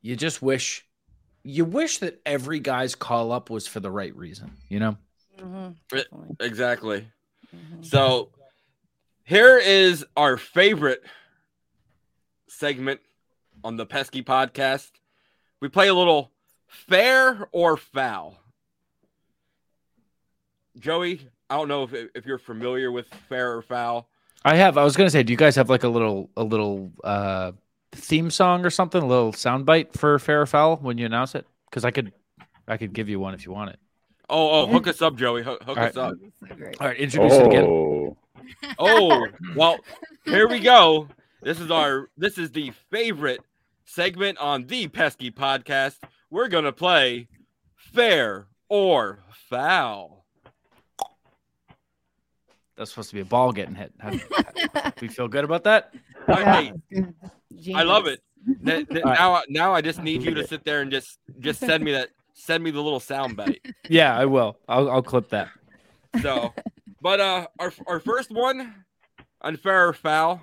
you just wish you wish that every guy's call up was for the right reason, you know? Mm-hmm. It, exactly. Mm-hmm. So here is our favorite segment on the Pesky Podcast. We play a little fair or foul. Joey, I don't know if if you're familiar with fair or foul. I have. I was gonna say, do you guys have like a little a little uh, theme song or something, a little soundbite for fair or foul when you announce it? Because I could, I could give you one if you want it. Oh, oh, hook us up, Joey. Hook, hook us up. All right, introduce oh. it again. Oh, well, here we go. This is our this is the favorite segment on the Pesky Podcast. We're gonna play fair or foul. That's supposed to be a ball getting hit. How, how, we feel good about that? Yeah. Right. I love it. That, that right. Now, now I just need you to sit there and just, just send me that. Send me the little sound bite. Yeah, I will. I'll, I'll clip that. So, but uh, our our first one, unfair or foul.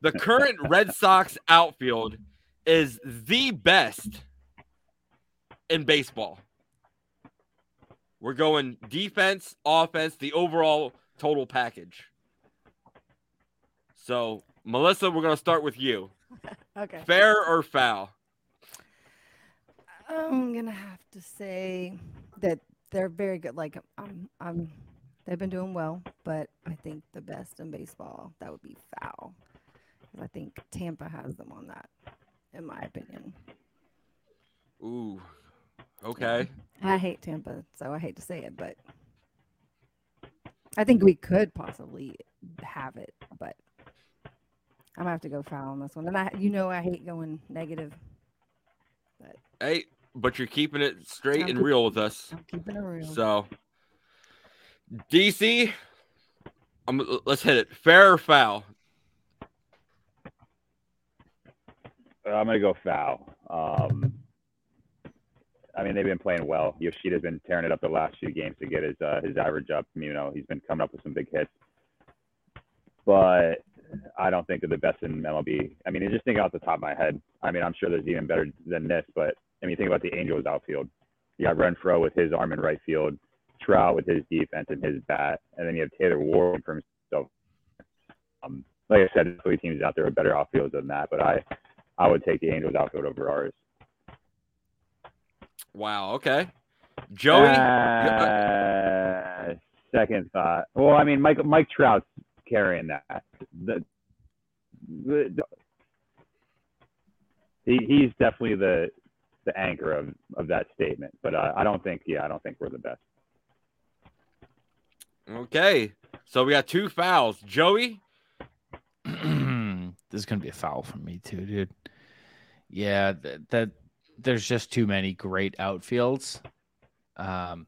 The current Red Sox outfield is the best in baseball. We're going defense, offense, the overall total package. So, Melissa, we're going to start with you. Okay. Fair or foul? I'm going to have to say that they're very good. Like, I'm, I'm, they've been doing well, but I think the best in baseball, that would be foul. I think Tampa has them on that, in my opinion. Ooh. Okay. I hate Tampa, so I hate to say it, but I think we could possibly have it, but I'm going to have to go foul on this one. And I, you know I hate going negative. But hey, but you're keeping it straight I'm and keep, real with us. I'm keeping it real. So, D C, I'm, let's hit it. Fair or foul? I'm going to go foul. Um I mean, they've been playing well. Yoshida's been tearing it up the last few games to get his uh, his average up. You know, he's been coming up with some big hits. But I don't think they're the best in M L B. I mean, just think off the top of my head. I mean, I'm sure there's even better than this. But, I mean, think about the Angels outfield. You got Renfroe with his arm in right field, Trout with his defense and his bat, and then you have Taylor Ward for himself. Um, like I said, three teams out there are better outfields than that. But I, I would take the Angels outfield over ours. Wow. Okay, Joey. Uh, second thought. Well, I mean, Mike Mike Trout's carrying that. The, the, the he, he's definitely the the anchor of, of that statement. But uh, I don't think. Yeah, I don't think we're the best. Okay, so we got two fouls, Joey. This is gonna be a foul for me too, dude. Yeah, that. that There's just too many great outfields. Um,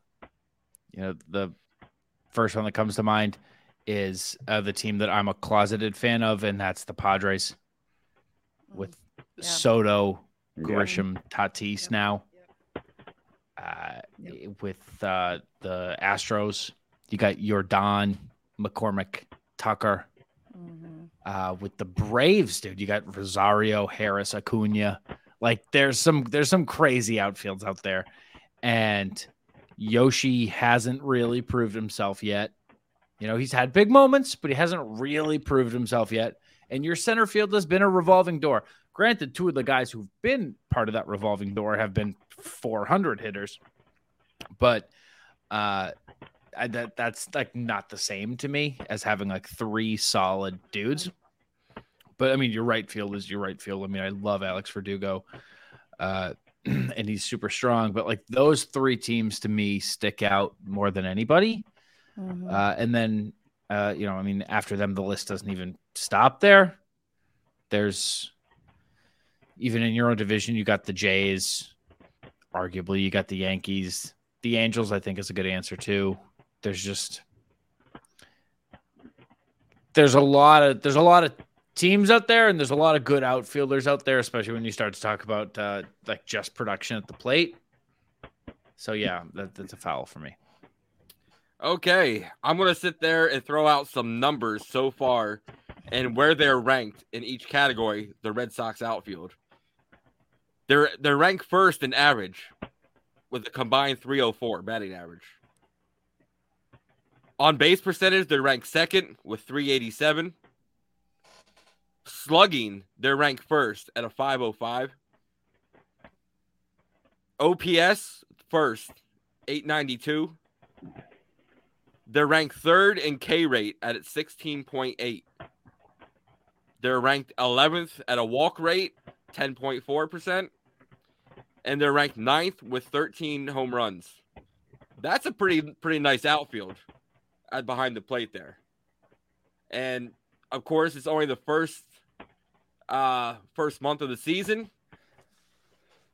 you know, the first one that comes to mind is uh, the team that I'm a closeted fan of, and that's the Padres with yeah. Soto, Grisham, Tatis yep. now. Yep. Uh, yep. With uh, the Astros, you got Yordan, McCormick, Tucker. Mm-hmm. Uh, with the Braves, dude, you got Rosario, Harris, Acuna. Like there's some there's some crazy outfields out there, and Yoshi hasn't really proved himself yet. You know, he's had big moments, but he hasn't really proved himself yet. And your center field has been a revolving door. Granted, two of the guys who've been part of that revolving door have been four hundred hitters, but uh, I, that that's like not the same to me as having like three solid dudes. But, I mean, your right field is your right field. I mean, I love Alex Verdugo, uh, and he's super strong. But, like, those three teams, to me, stick out more than anybody. Mm-hmm. Uh, and then, uh, you know, I mean, after them, the list doesn't even stop there. There's – even in your own division, you got the Jays. Arguably, you got the Yankees. The Angels, I think, is a good answer, too. There's just – there's a lot of – there's a lot of – teams out there, and there's a lot of good outfielders out there, especially when you start to talk about uh, like just production at the plate. So yeah, that, that's a foul for me. Okay, I'm gonna sit there and throw out some numbers so far, and where they're ranked in each category. The Red Sox outfield, they're they're ranked first in average, with a combined three oh four batting average. On base percentage, they're ranked second with three eighty-seven. Slugging, they're ranked first at a five oh five. O P S, first, eight ninety-two. They're ranked third in K rate at sixteen point eight. They're ranked eleventh at a walk rate, ten point four percent. And they're ranked ninth with thirteen home runs. That's a pretty, pretty nice outfield at behind the plate there. And of course, it's only the first uh, first month of the season.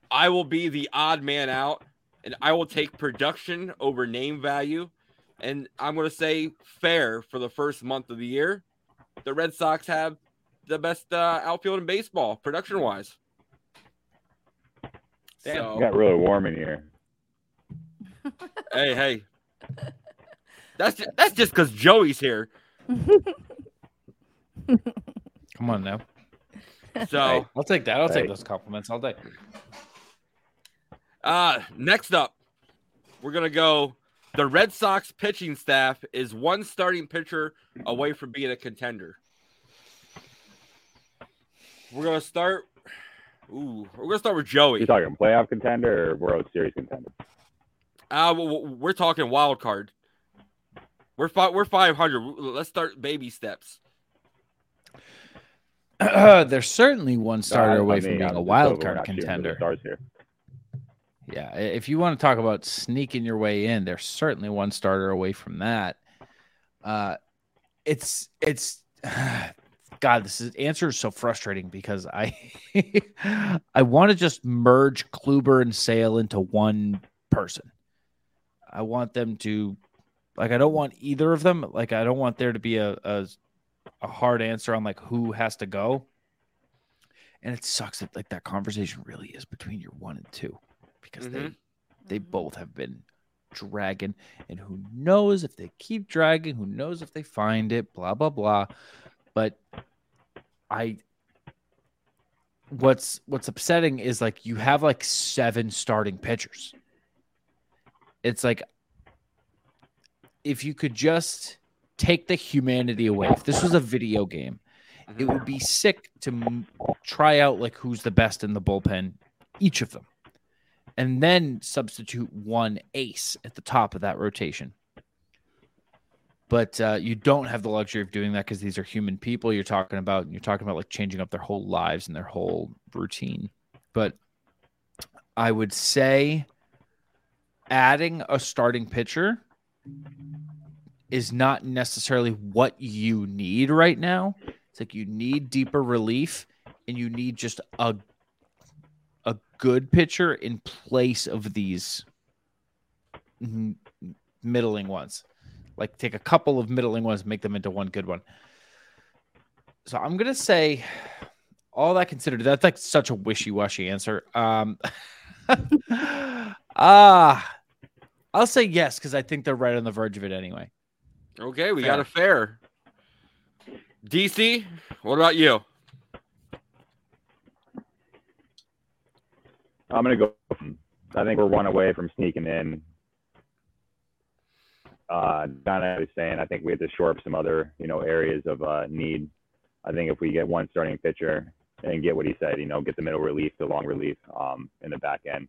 I will be the odd man out, and I will take production over name value and I'm going to say fair for the first month of the year, the Red Sox have the best uh, outfield in baseball, production-wise. Damn, it got really warm in here. Hey, hey. That's just, that's just because Joey's here. Come on now. So hey, I'll take that. I'll hey. take those compliments all day. Uh, next up, we're going to go. The Red Sox pitching staff is one starting pitcher away from being a contender. We're going to start. Ooh, we're going to start with Joey. You're talking playoff contender or World Series contender? Uh, we're talking wild card. We're fi- we're five hundred. Let's start baby steps. Uh, they're certainly one starter uh, away I mean, from being a wild card contender. Stars here. Yeah, if you want to talk about sneaking your way in, they're certainly one starter away from that. Uh, it's it's God, this is, answer is so frustrating because I I want to just merge Kluber and Sale into one person. I want them to like I don't want either of them. Like I don't want there to be a a, a hard answer on like who has to go. And it sucks that like that conversation really is between your one and two. Because mm-hmm. they they both have been dragging, and who knows if they keep dragging, who knows if they find it, blah, blah, blah. But I what's what's upsetting is like you have like seven starting pitchers. It's like if you could just take the humanity away, if this was a video game, it would be sick to m- try out like who's the best in the bullpen, each of them. And then substitute one ace at the top of that rotation. But uh, you don't have the luxury of doing that because these are human people you're talking about. And you're talking about like changing up their whole lives and their whole routine. But I would say adding a starting pitcher is not necessarily what you need right now. It's like you need deeper relief and you need just a a good pitcher in place of these middling ones. Like take a couple of middling ones, make them into one good one. So I'm going to say all that considered, that's like such a wishy-washy answer. Um, uh, I'll say yes, because I think they're right on the verge of it anyway. Okay, we fair. got a fair. D C, what about you? I'm going to go. I think we're one away from sneaking in. Uh, John was saying, I think we have to shore up some other, you know, areas of uh, need. I think if we get one starting pitcher and get what he said, you know, get the middle relief, the long relief um, in the back end,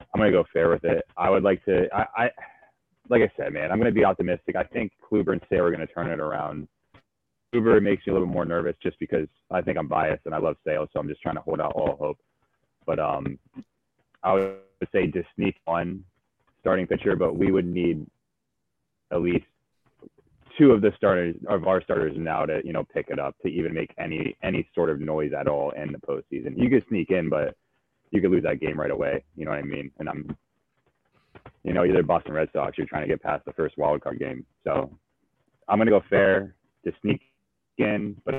I'm going to go fair with it. I would like to, I, I like I said, man, I'm going to be optimistic. I think Kluber and Sale are going to turn it around. Kluber makes me a little bit more nervous just because I think I'm biased and I love Sale, so I'm just trying to hold out all hope. But um, I would say just sneak one starting pitcher, but we would need at least two of the starters of our starters now to, you know, pick it up to even make any any sort of noise at all in the postseason. You could sneak in, but you could lose that game right away. You know what I mean? And I'm, you know, either Boston Red Sox, you're trying to get past the first wild card game. So I'm gonna go fair to sneak in, but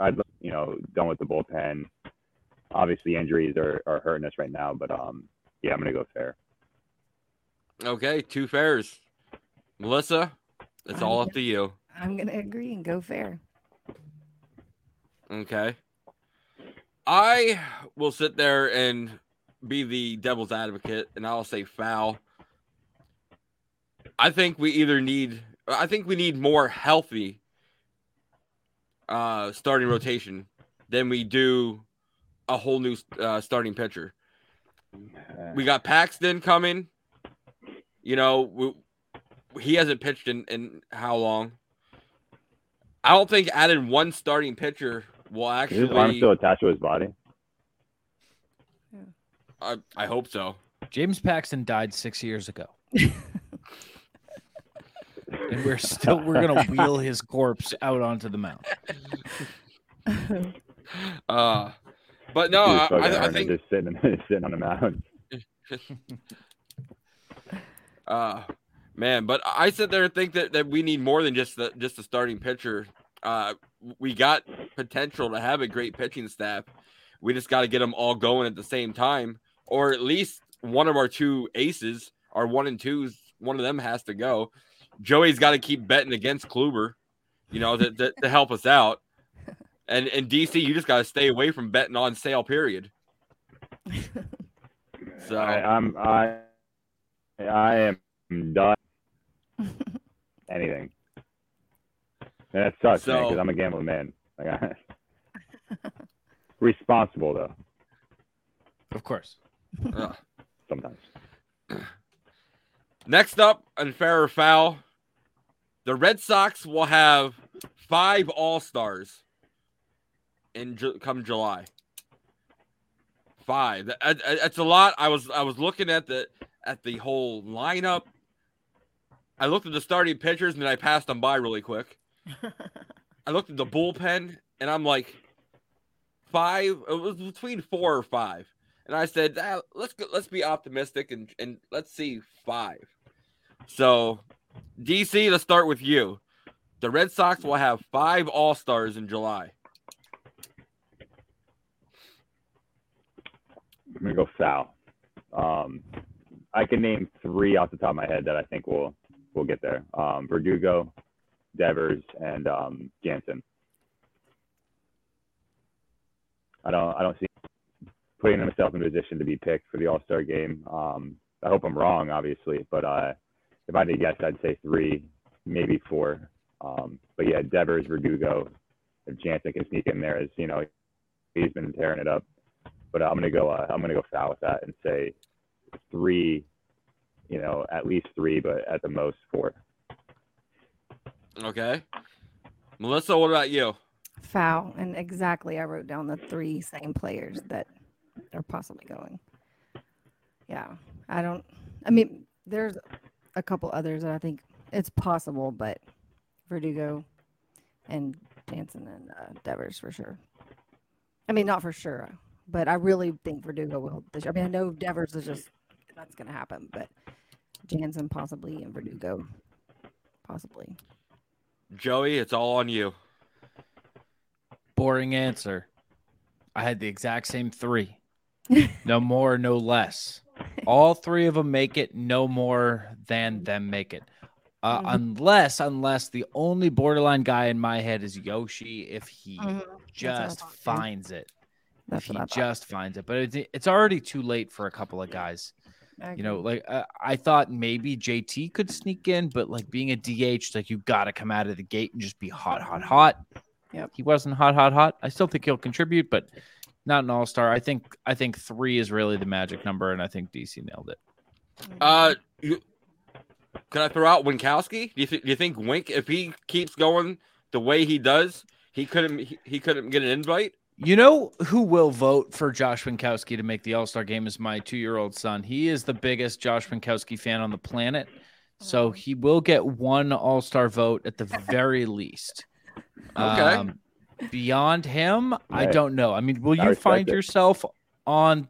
I'd, you know, done with the bullpen. Obviously, injuries are, are hurting us right now, but um, yeah, I'm going to go fair. Okay, two fairs. Melissa, it's I'm all gonna, up to you. I'm going to agree and go fair. Okay. I will sit there and be the devil's advocate, and I'll say foul. I think we either need – I think we need more healthy uh, starting rotation than we do – a whole new uh, starting pitcher. We got Paxton coming. You know, we, he hasn't pitched in, in how long? I don't think adding one starting pitcher will actually. I'm still attached to his body. Yeah. I I hope so. James Paxton died six years ago, and we're still we're gonna wheel his corpse out onto the mound. uh But no, I, I, I think just sitting, just sitting on the mound. uh, Man, but I sit there and think that, that we need more than just the just the starting pitcher. Uh, we got potential to have a great pitching staff. We just got to get them all going at the same time, or at least one of our two aces, our one and twos, one of them has to go. Joey's got to keep betting against Kluber, you know, to, to, to help us out. And and D C, you just got to stay away from betting on Sale, period. So I, I'm I I am done. Anything. And that sucks, so, man, because I'm a gambling man. Like, responsible, though. Of course. Uh, Sometimes. Next up, unfair or foul, the Red Sox will have five All-Stars in ju- come July. Five. That, that, that's a lot. I was I was looking at the at the whole lineup. I looked at the starting pitchers, and then I passed them by really quick. I looked at the bullpen, and I'm like, five. It was between four or five, and I said, ah, let's let's be optimistic and, and let's see five. So, D C, let's start with you. The Red Sox will have five All-Stars in July. I'm gonna go foul. Um, I can name three off the top of my head that I think will. We'll get there. Um, Verdugo, Devers, and um, Jansen. I don't. I don't see putting myself in a position to be picked for the All-Star game. Um, I hope I'm wrong, obviously, but uh, if I had to guess, I'd say three, maybe four. Um, but yeah, Devers, Verdugo, if Jansen can sneak in there, as you know, he's been tearing it up. But I'm gonna go. Uh, I'm gonna go foul with that and say three. You know, at least three, but at the most four. Okay. Melissa, what about you? Foul. And exactly, I wrote down the three same players that are possibly going. Yeah. I don't, I mean, there's a couple others that I think it's possible, but Verdugo and Jansen and uh, Devers for sure. I mean, not for sure, but I really think Verdugo will. I mean, I know Devers is just, that's going to happen, but Jansen possibly and Verdugo possibly. Joey, it's all on you. Boring answer. I had the exact same three. No more, no less. All three of them make it, no more than them make it. Uh, mm-hmm. Unless, unless the only borderline guy in my head is Yoshi, if he mm-hmm. just thought, finds man. it. That's if he just finds it. But it's, it's already too late for a couple of guys. You know, like uh, I thought maybe J T could sneak in, but like being a D H, like you got to come out of the gate and just be hot, hot, hot. Yeah, he wasn't hot, hot, hot. I still think he'll contribute, but not an all-star. I think I think three is really the magic number, and I think D C nailed it. Uh, you, can I throw out Winckowski? Do you, th- do you think Wink, if he keeps going the way he does, he couldn't he, he couldn't get an invite? You know who will vote for Josh Winckowski to make the All-Star game is my two-year-old son. He is the biggest Josh Winckowski fan on the planet, so he will get one All-Star vote at the very least. Okay. Um, beyond him, right. I don't know. I mean, will I you find it. yourself on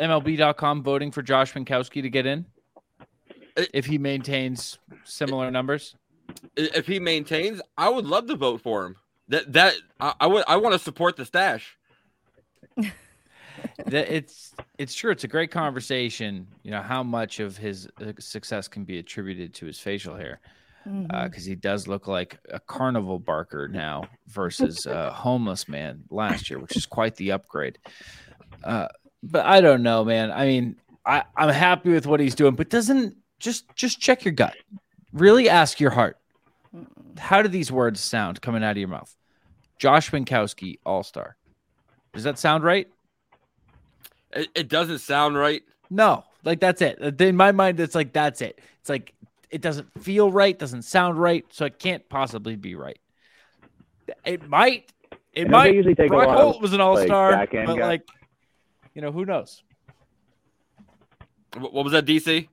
M L B dot com voting for Josh Winckowski to get in if he maintains similar numbers? If he maintains, I would love to vote for him. That that I, I would I want to support the stash. it's it's true. It's a great conversation. You know how much of his success can be attributed to his facial hair, because mm-hmm. uh, he does look like a carnival barker now versus a homeless man last year, which is quite the upgrade. Uh, but I don't know, man. I mean, I I'm happy with what he's doing, but doesn't just just check your gut. Really ask your heart. How do these words sound coming out of your mouth? Josh Winckowski, All-Star. Does that sound right? It, it doesn't sound right. No, like that's it. In my mind, it's like, that's it. It's like, it doesn't feel right. Doesn't sound right. So it can't possibly be right. It might, it and might. Usually take Brock Holt was an All-Star, like, but guy. like, you know, who knows? What was that, D C?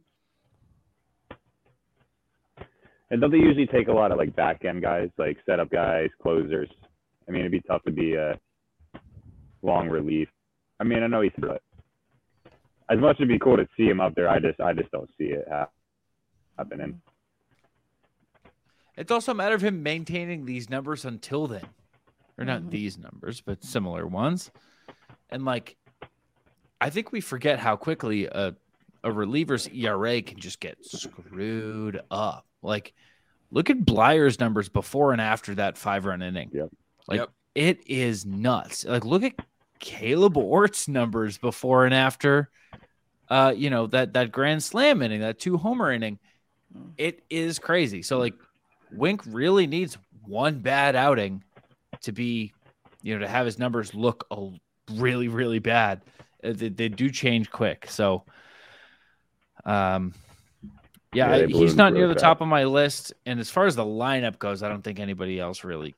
And don't they usually take a lot of like back end guys, like setup guys, closers? I mean, it'd be tough to be a long relief. I mean, I know he's, but as much as it'd be cool to see him up there, I just, I just don't see it happening. It's also a matter of him maintaining these numbers until then. Or not mm-hmm. these numbers, but similar ones. And, like, I think we forget how quickly a, a reliever's E R A can just get screwed up. Like, look at Bleier's numbers before and after that five-run inning. Yep. Like, yep. it is nuts. Like, look at Caleb Ort's numbers before and after, uh, you know, that, that grand slam inning, that two-homer inning. It is crazy. So, like, Wink really needs one bad outing to be, you know, to have his numbers look a, really, really bad. They, they do change quick. So, um, yeah, yeah I, he's not near the top of my list. And as far as the lineup goes, I don't think anybody else really,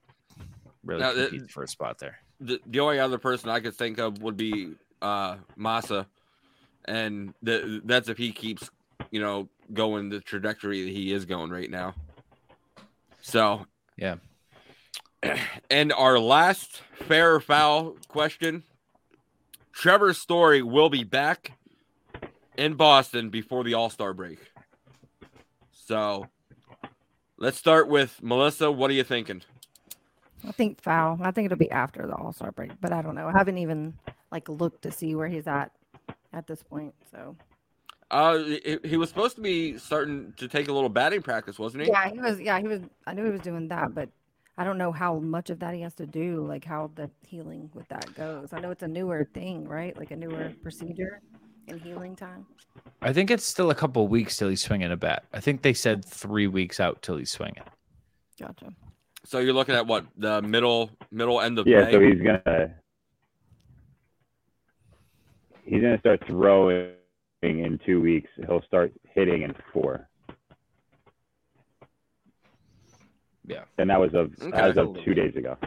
really competes for a spot there. The, the only other person I could think of would be uh, Massa, and the, that's if he keeps, you know, going the trajectory that he is going right now. So, yeah. And our last fair or foul question, Trevor Story will be back in Boston before the All-Star break. So let's start with Melissa. What are you thinking? I think foul. I think it'll be after the All-Star break, but I don't know. I haven't even like looked to see where he's at at this point. So uh, he was supposed to be starting to take a little batting practice, wasn't he? Yeah, he was. Yeah, he was. I knew he was doing that, but I don't know how much of that he has to do, like how the healing with that goes. I know it's a newer thing, right? Like a newer procedure and healing time. I think it's still a couple of weeks till he's swinging a bat. I think they said three weeks out till he's swinging. Gotcha. So you're looking at what, the middle middle end of yeah, May? Yeah, so he's gonna he's gonna start throwing in two weeks. He'll start hitting in four. Yeah, and that was of okay. as of two days ago.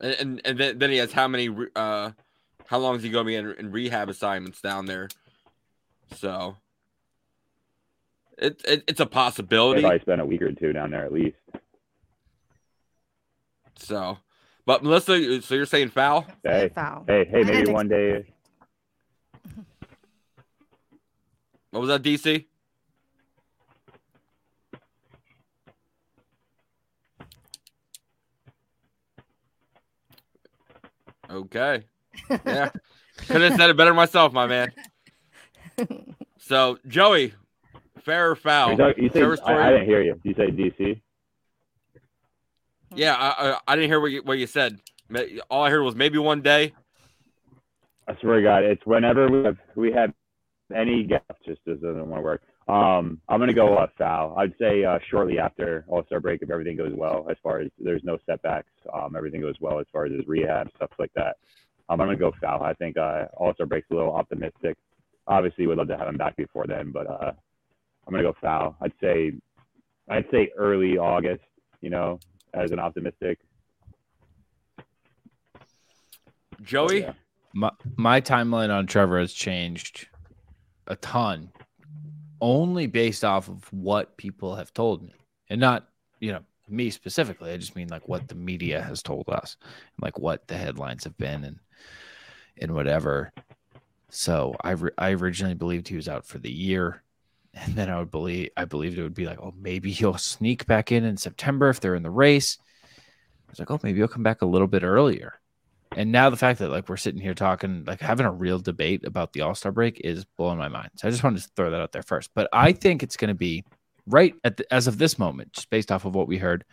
And and then, then he has how many? Uh, how long is he going to be in, in rehab assignments down there? So it, it it's a possibility. It's been a week or two down there at least. So, but Melissa, so you're saying foul? Hey, foul. hey, hey, maybe one day. What was that, D C? Okay. Yeah. Couldn't have said it better myself, my man. So, Joey, fair or foul? Talking, you say, I, I didn't hear you. You said D C? Yeah, I, I I didn't hear what you, what you said. All I heard was maybe one day. I swear to God, it's whenever we have, we have any gap, just doesn't want to work. Um, I'm going to go uh, foul. I'd say uh, shortly after All-Star break, if everything goes well, as far as there's no setbacks, um, everything goes well as far as his rehab, stuff like that. Um, I'm going to go foul. I think uh, All-Star break's a little optimistic. Obviously, we'd love to have him back before then, but uh, I'm going to go foul. I'd say, I'd say early August, you know, as an optimistic. Joey? Yeah. My, my timeline on Trevor has changed a ton. Only based off of what people have told me, and not, you know, me specifically. I just mean like what the media has told us, and like what the headlines have been, and and whatever. So I re- I originally believed he was out for the year, and then I would believe I believed it would be like, oh, maybe he'll sneak back in in September if they're in the race. I was like, oh, maybe he'll come back a little bit earlier. And now the fact that like we're sitting here talking, like having a real debate about the All-Star break is blowing my mind. So I just wanted to throw that out there first. But I think it's going to be right at the, as of this moment, just based off of what we heard,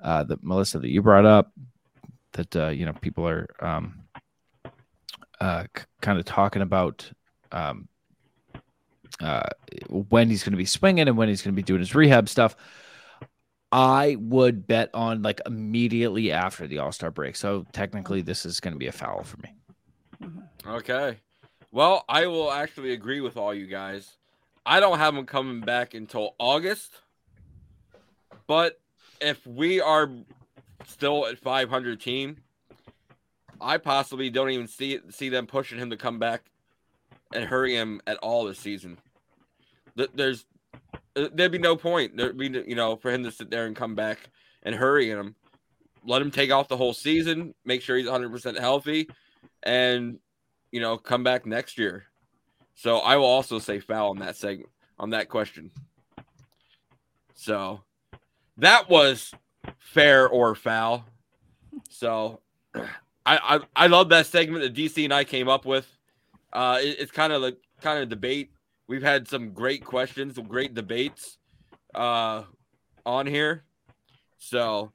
uh, that Melissa, that you brought up, that uh, you know, people are um, uh, c- kind of talking about um, uh, when he's going to be swinging and when he's going to be doing his rehab stuff. I would bet on like immediately after the All-Star break. So technically this is going to be a foul for me. Okay. Well, I will actually agree with all you guys. I don't have him coming back until August, but if we are still at five hundred team, I possibly don't even see see them pushing him to come back and hurry him at all this season. There's, There'd be no point. There'd be, you know, for him to sit there and come back and hurry him. Let him take off the whole season, make sure he's one hundred percent healthy, and, you know, come back next year. So I will also say foul on that segment, on that question. So that was fair or foul. So I, I, I love that segment that D C and I came up with. Uh, it, it's kind of like kind of debate. We've had some great questions, some great debates uh, on here. So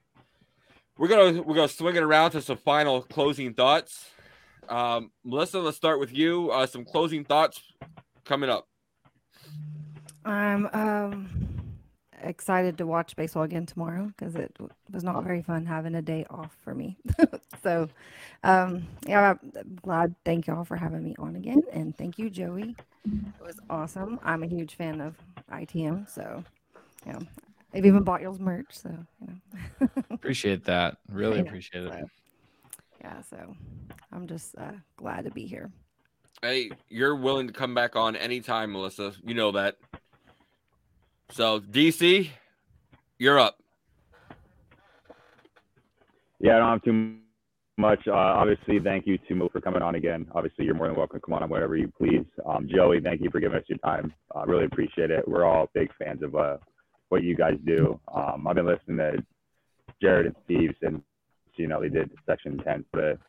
we're gonna we're gonna swing it around to some final closing thoughts. Um, Melissa, let's start with you. Uh, some closing thoughts coming up. I'm um, excited to watch baseball again tomorrow because it was not very fun having a day off for me. so, um, yeah, I'm glad. Thank y'all for having me on again. And thank you, Joey. It was awesome. I'm a huge fan of I T M. So, yeah, I've even bought y'all's merch. So, you know. Appreciate that. Really appreciate it. Yeah, so I'm just uh, glad to be here. Hey, you're willing to come back on anytime, Melissa. You know that. So, D C, you're up. Yeah, I don't have too much. Uh, obviously, thank you to Mo for coming on again. Obviously, you're more than welcome to come on whenever you please. Um, Joey, thank you for giving us your time. I uh, really appreciate it. We're all big fans of uh, what you guys do. Um, I've been listening to Jared and Steve since, you know, they did Section ten, but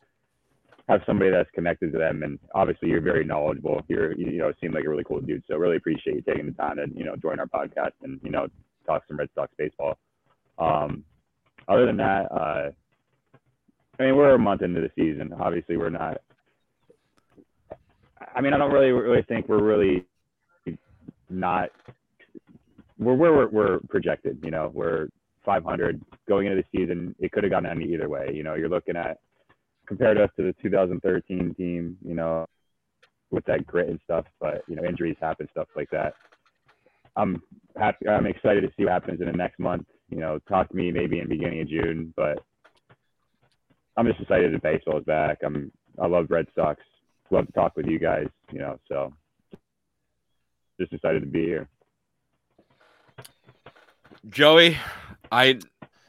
have somebody that's connected to them, and obviously you're very knowledgeable. You're, you know, seem like a really cool dude. So really appreciate you taking the time to, you know, join our podcast and, you know, talk some Red Sox baseball. Um, other than that, uh, I mean, we're a month into the season. Obviously, we're not. I mean, I don't really really think we're really not. We're we're we're projected. You know, we're five hundred going into the season. It could have gone any either way. You know, you're looking at. Compared us to the two thousand thirteen team, you know, with that grit and stuff, but, you know, injuries happen, stuff like that. I'm happy. I'm excited to see what happens in the next month. You know, talk to me maybe in the beginning of June, but I'm just excited that baseball is back. I'm, I love Red Sox. Love to talk with you guys, you know, so just excited to be here. Joey, I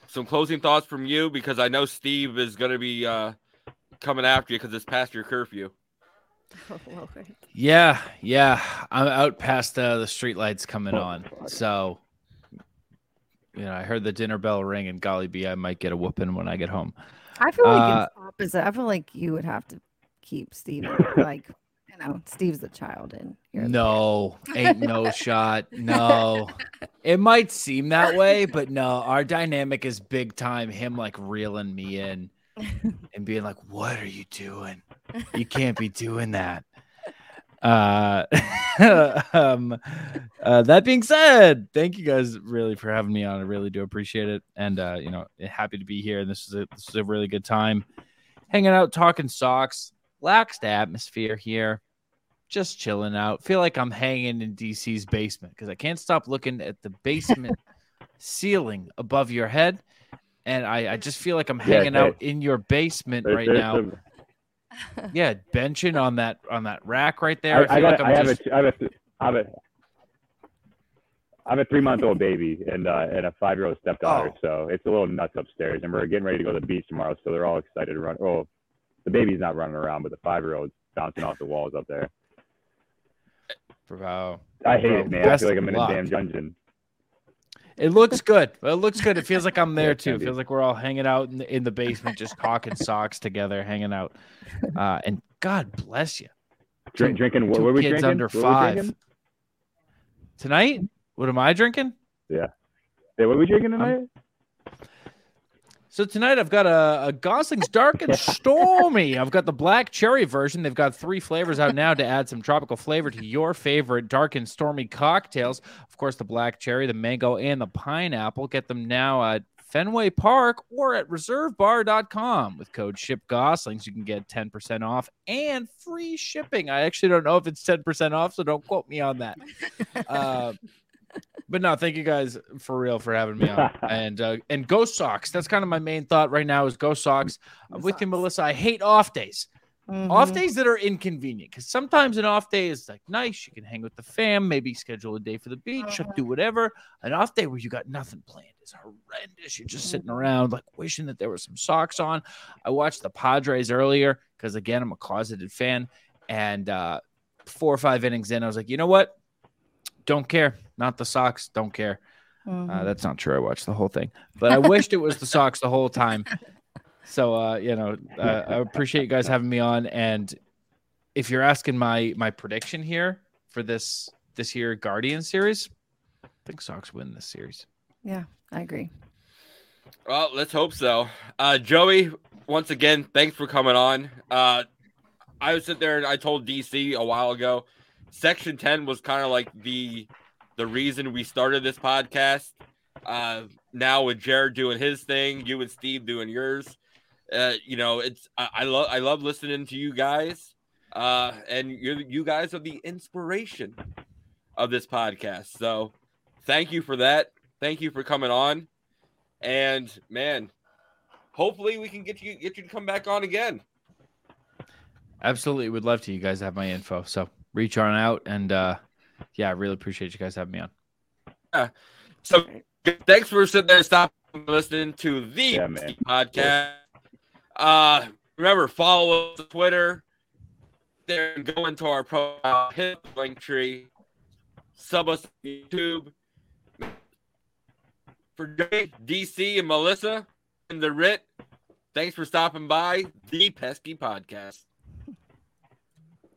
some closing thoughts from you, because I know Steve is going to be uh, – coming after you because it's past your curfew. Oh, Lord. Yeah, yeah. I'm out past uh, the streetlights coming oh, on. God. So, you know, I heard the dinner bell ring, and golly bee, I might get a whooping when I get home. I feel like uh, it's opposite. I feel like you would have to keep Steve. Like, you know, Steve's the child, and you're no, ain't no shot. No, it might seem that way, but no, our dynamic is big time. Him like reeling me in. And being like, what are you doing? You can't be doing that. Uh, um, uh, that being said, thank you guys really for having me on. I really do appreciate it. And, uh, you know, happy to be here. And this is a, this is a really good time hanging out, talking Sox, relaxed atmosphere here, just chilling out. Feel like I'm hanging in D C's basement because I can't stop looking at the basement ceiling above your head. And I, I just feel like I'm hanging yeah, out in your basement right, right now. Some... Yeah, benching on that on that rack right there. I, I, I, got, like I, have, just... a, I, have, a, I have a I have a three-month-old baby and uh, and a five-year-old stepdaughter, oh. So it's a little nuts upstairs. And we're getting ready to go to the beach tomorrow, so they're all excited to run. Oh, the baby's not running around, but the five-year-old's bouncing off the walls up there. Wow! I hate Bro, it, man. I feel like I'm in luck. a damn dungeon. It looks good. It looks good. It feels like I'm there, too. It feels like we're all hanging out in the, in the basement, just talking Sox together, hanging out. Uh, and God bless you. Drink, drinking. What were we kids drinking? Under what five. Drinking? Tonight? What am I drinking? Yeah. Hey, what are we drinking tonight? Um, so tonight I've got a, a Gosling's Dark and Stormy. I've got the black cherry version. They've got three flavors out now to add some tropical flavor to your favorite dark and stormy cocktails. Of course, the black cherry, the mango, and the pineapple. Get them now at Fenway Park or at reserve bar dot com. With code SHIPGoslings, you can get ten percent off and free shipping. I actually don't know if it's ten percent off, so don't quote me on that. Uh, But no, thank you guys for real for having me on. And uh, and go Sox. That's kind of my main thought right now is go Sox. I'm with you, Melissa. I hate off days. Mm-hmm. Off days that are inconvenient. Because sometimes an off day is like nice. You can hang with the fam. Maybe schedule a day for the beach. Uh-huh. Do whatever. An off day where you got nothing planned is horrendous. You're just sitting around like wishing that there were some Sox on. I watched the Padres earlier because, again, I'm a closeted fan. And uh, four or five innings in, I was like, you know what? Don't care. Not the Sox. Don't care. Mm-hmm. Uh, that's not true. I watched the whole thing, but I wished it was the Sox the whole time. So, uh, you know, uh, I appreciate you guys having me on. And if you're asking my my prediction here for this this year Guardian series, I think Sox win this series. Yeah, I agree. Well, let's hope so. Uh, Joey, once again, thanks for coming on. Uh, I was sitting there and I told D C a while ago, Section ten was kind of like the the reason we started this podcast. Uh, now with Jared doing his thing, you and Steve doing yours, uh, you know, it's I, I love I love listening to you guys, uh, and you you guys are the inspiration of this podcast. So, thank you for that. Thank you for coming on. And man, hopefully we can get you get you to come back on again. Absolutely, would love to. You guys have my info, so reach on out, and uh, yeah, I really appreciate you guys having me on. Yeah. So thanks for sitting there, stopping and listening to the yeah, podcast. Uh, remember, follow us on Twitter. There, go into our profile, hit the link tree, sub us on YouTube. For D C and Melissa in the Ritt, thanks for stopping by the Pesky Podcast.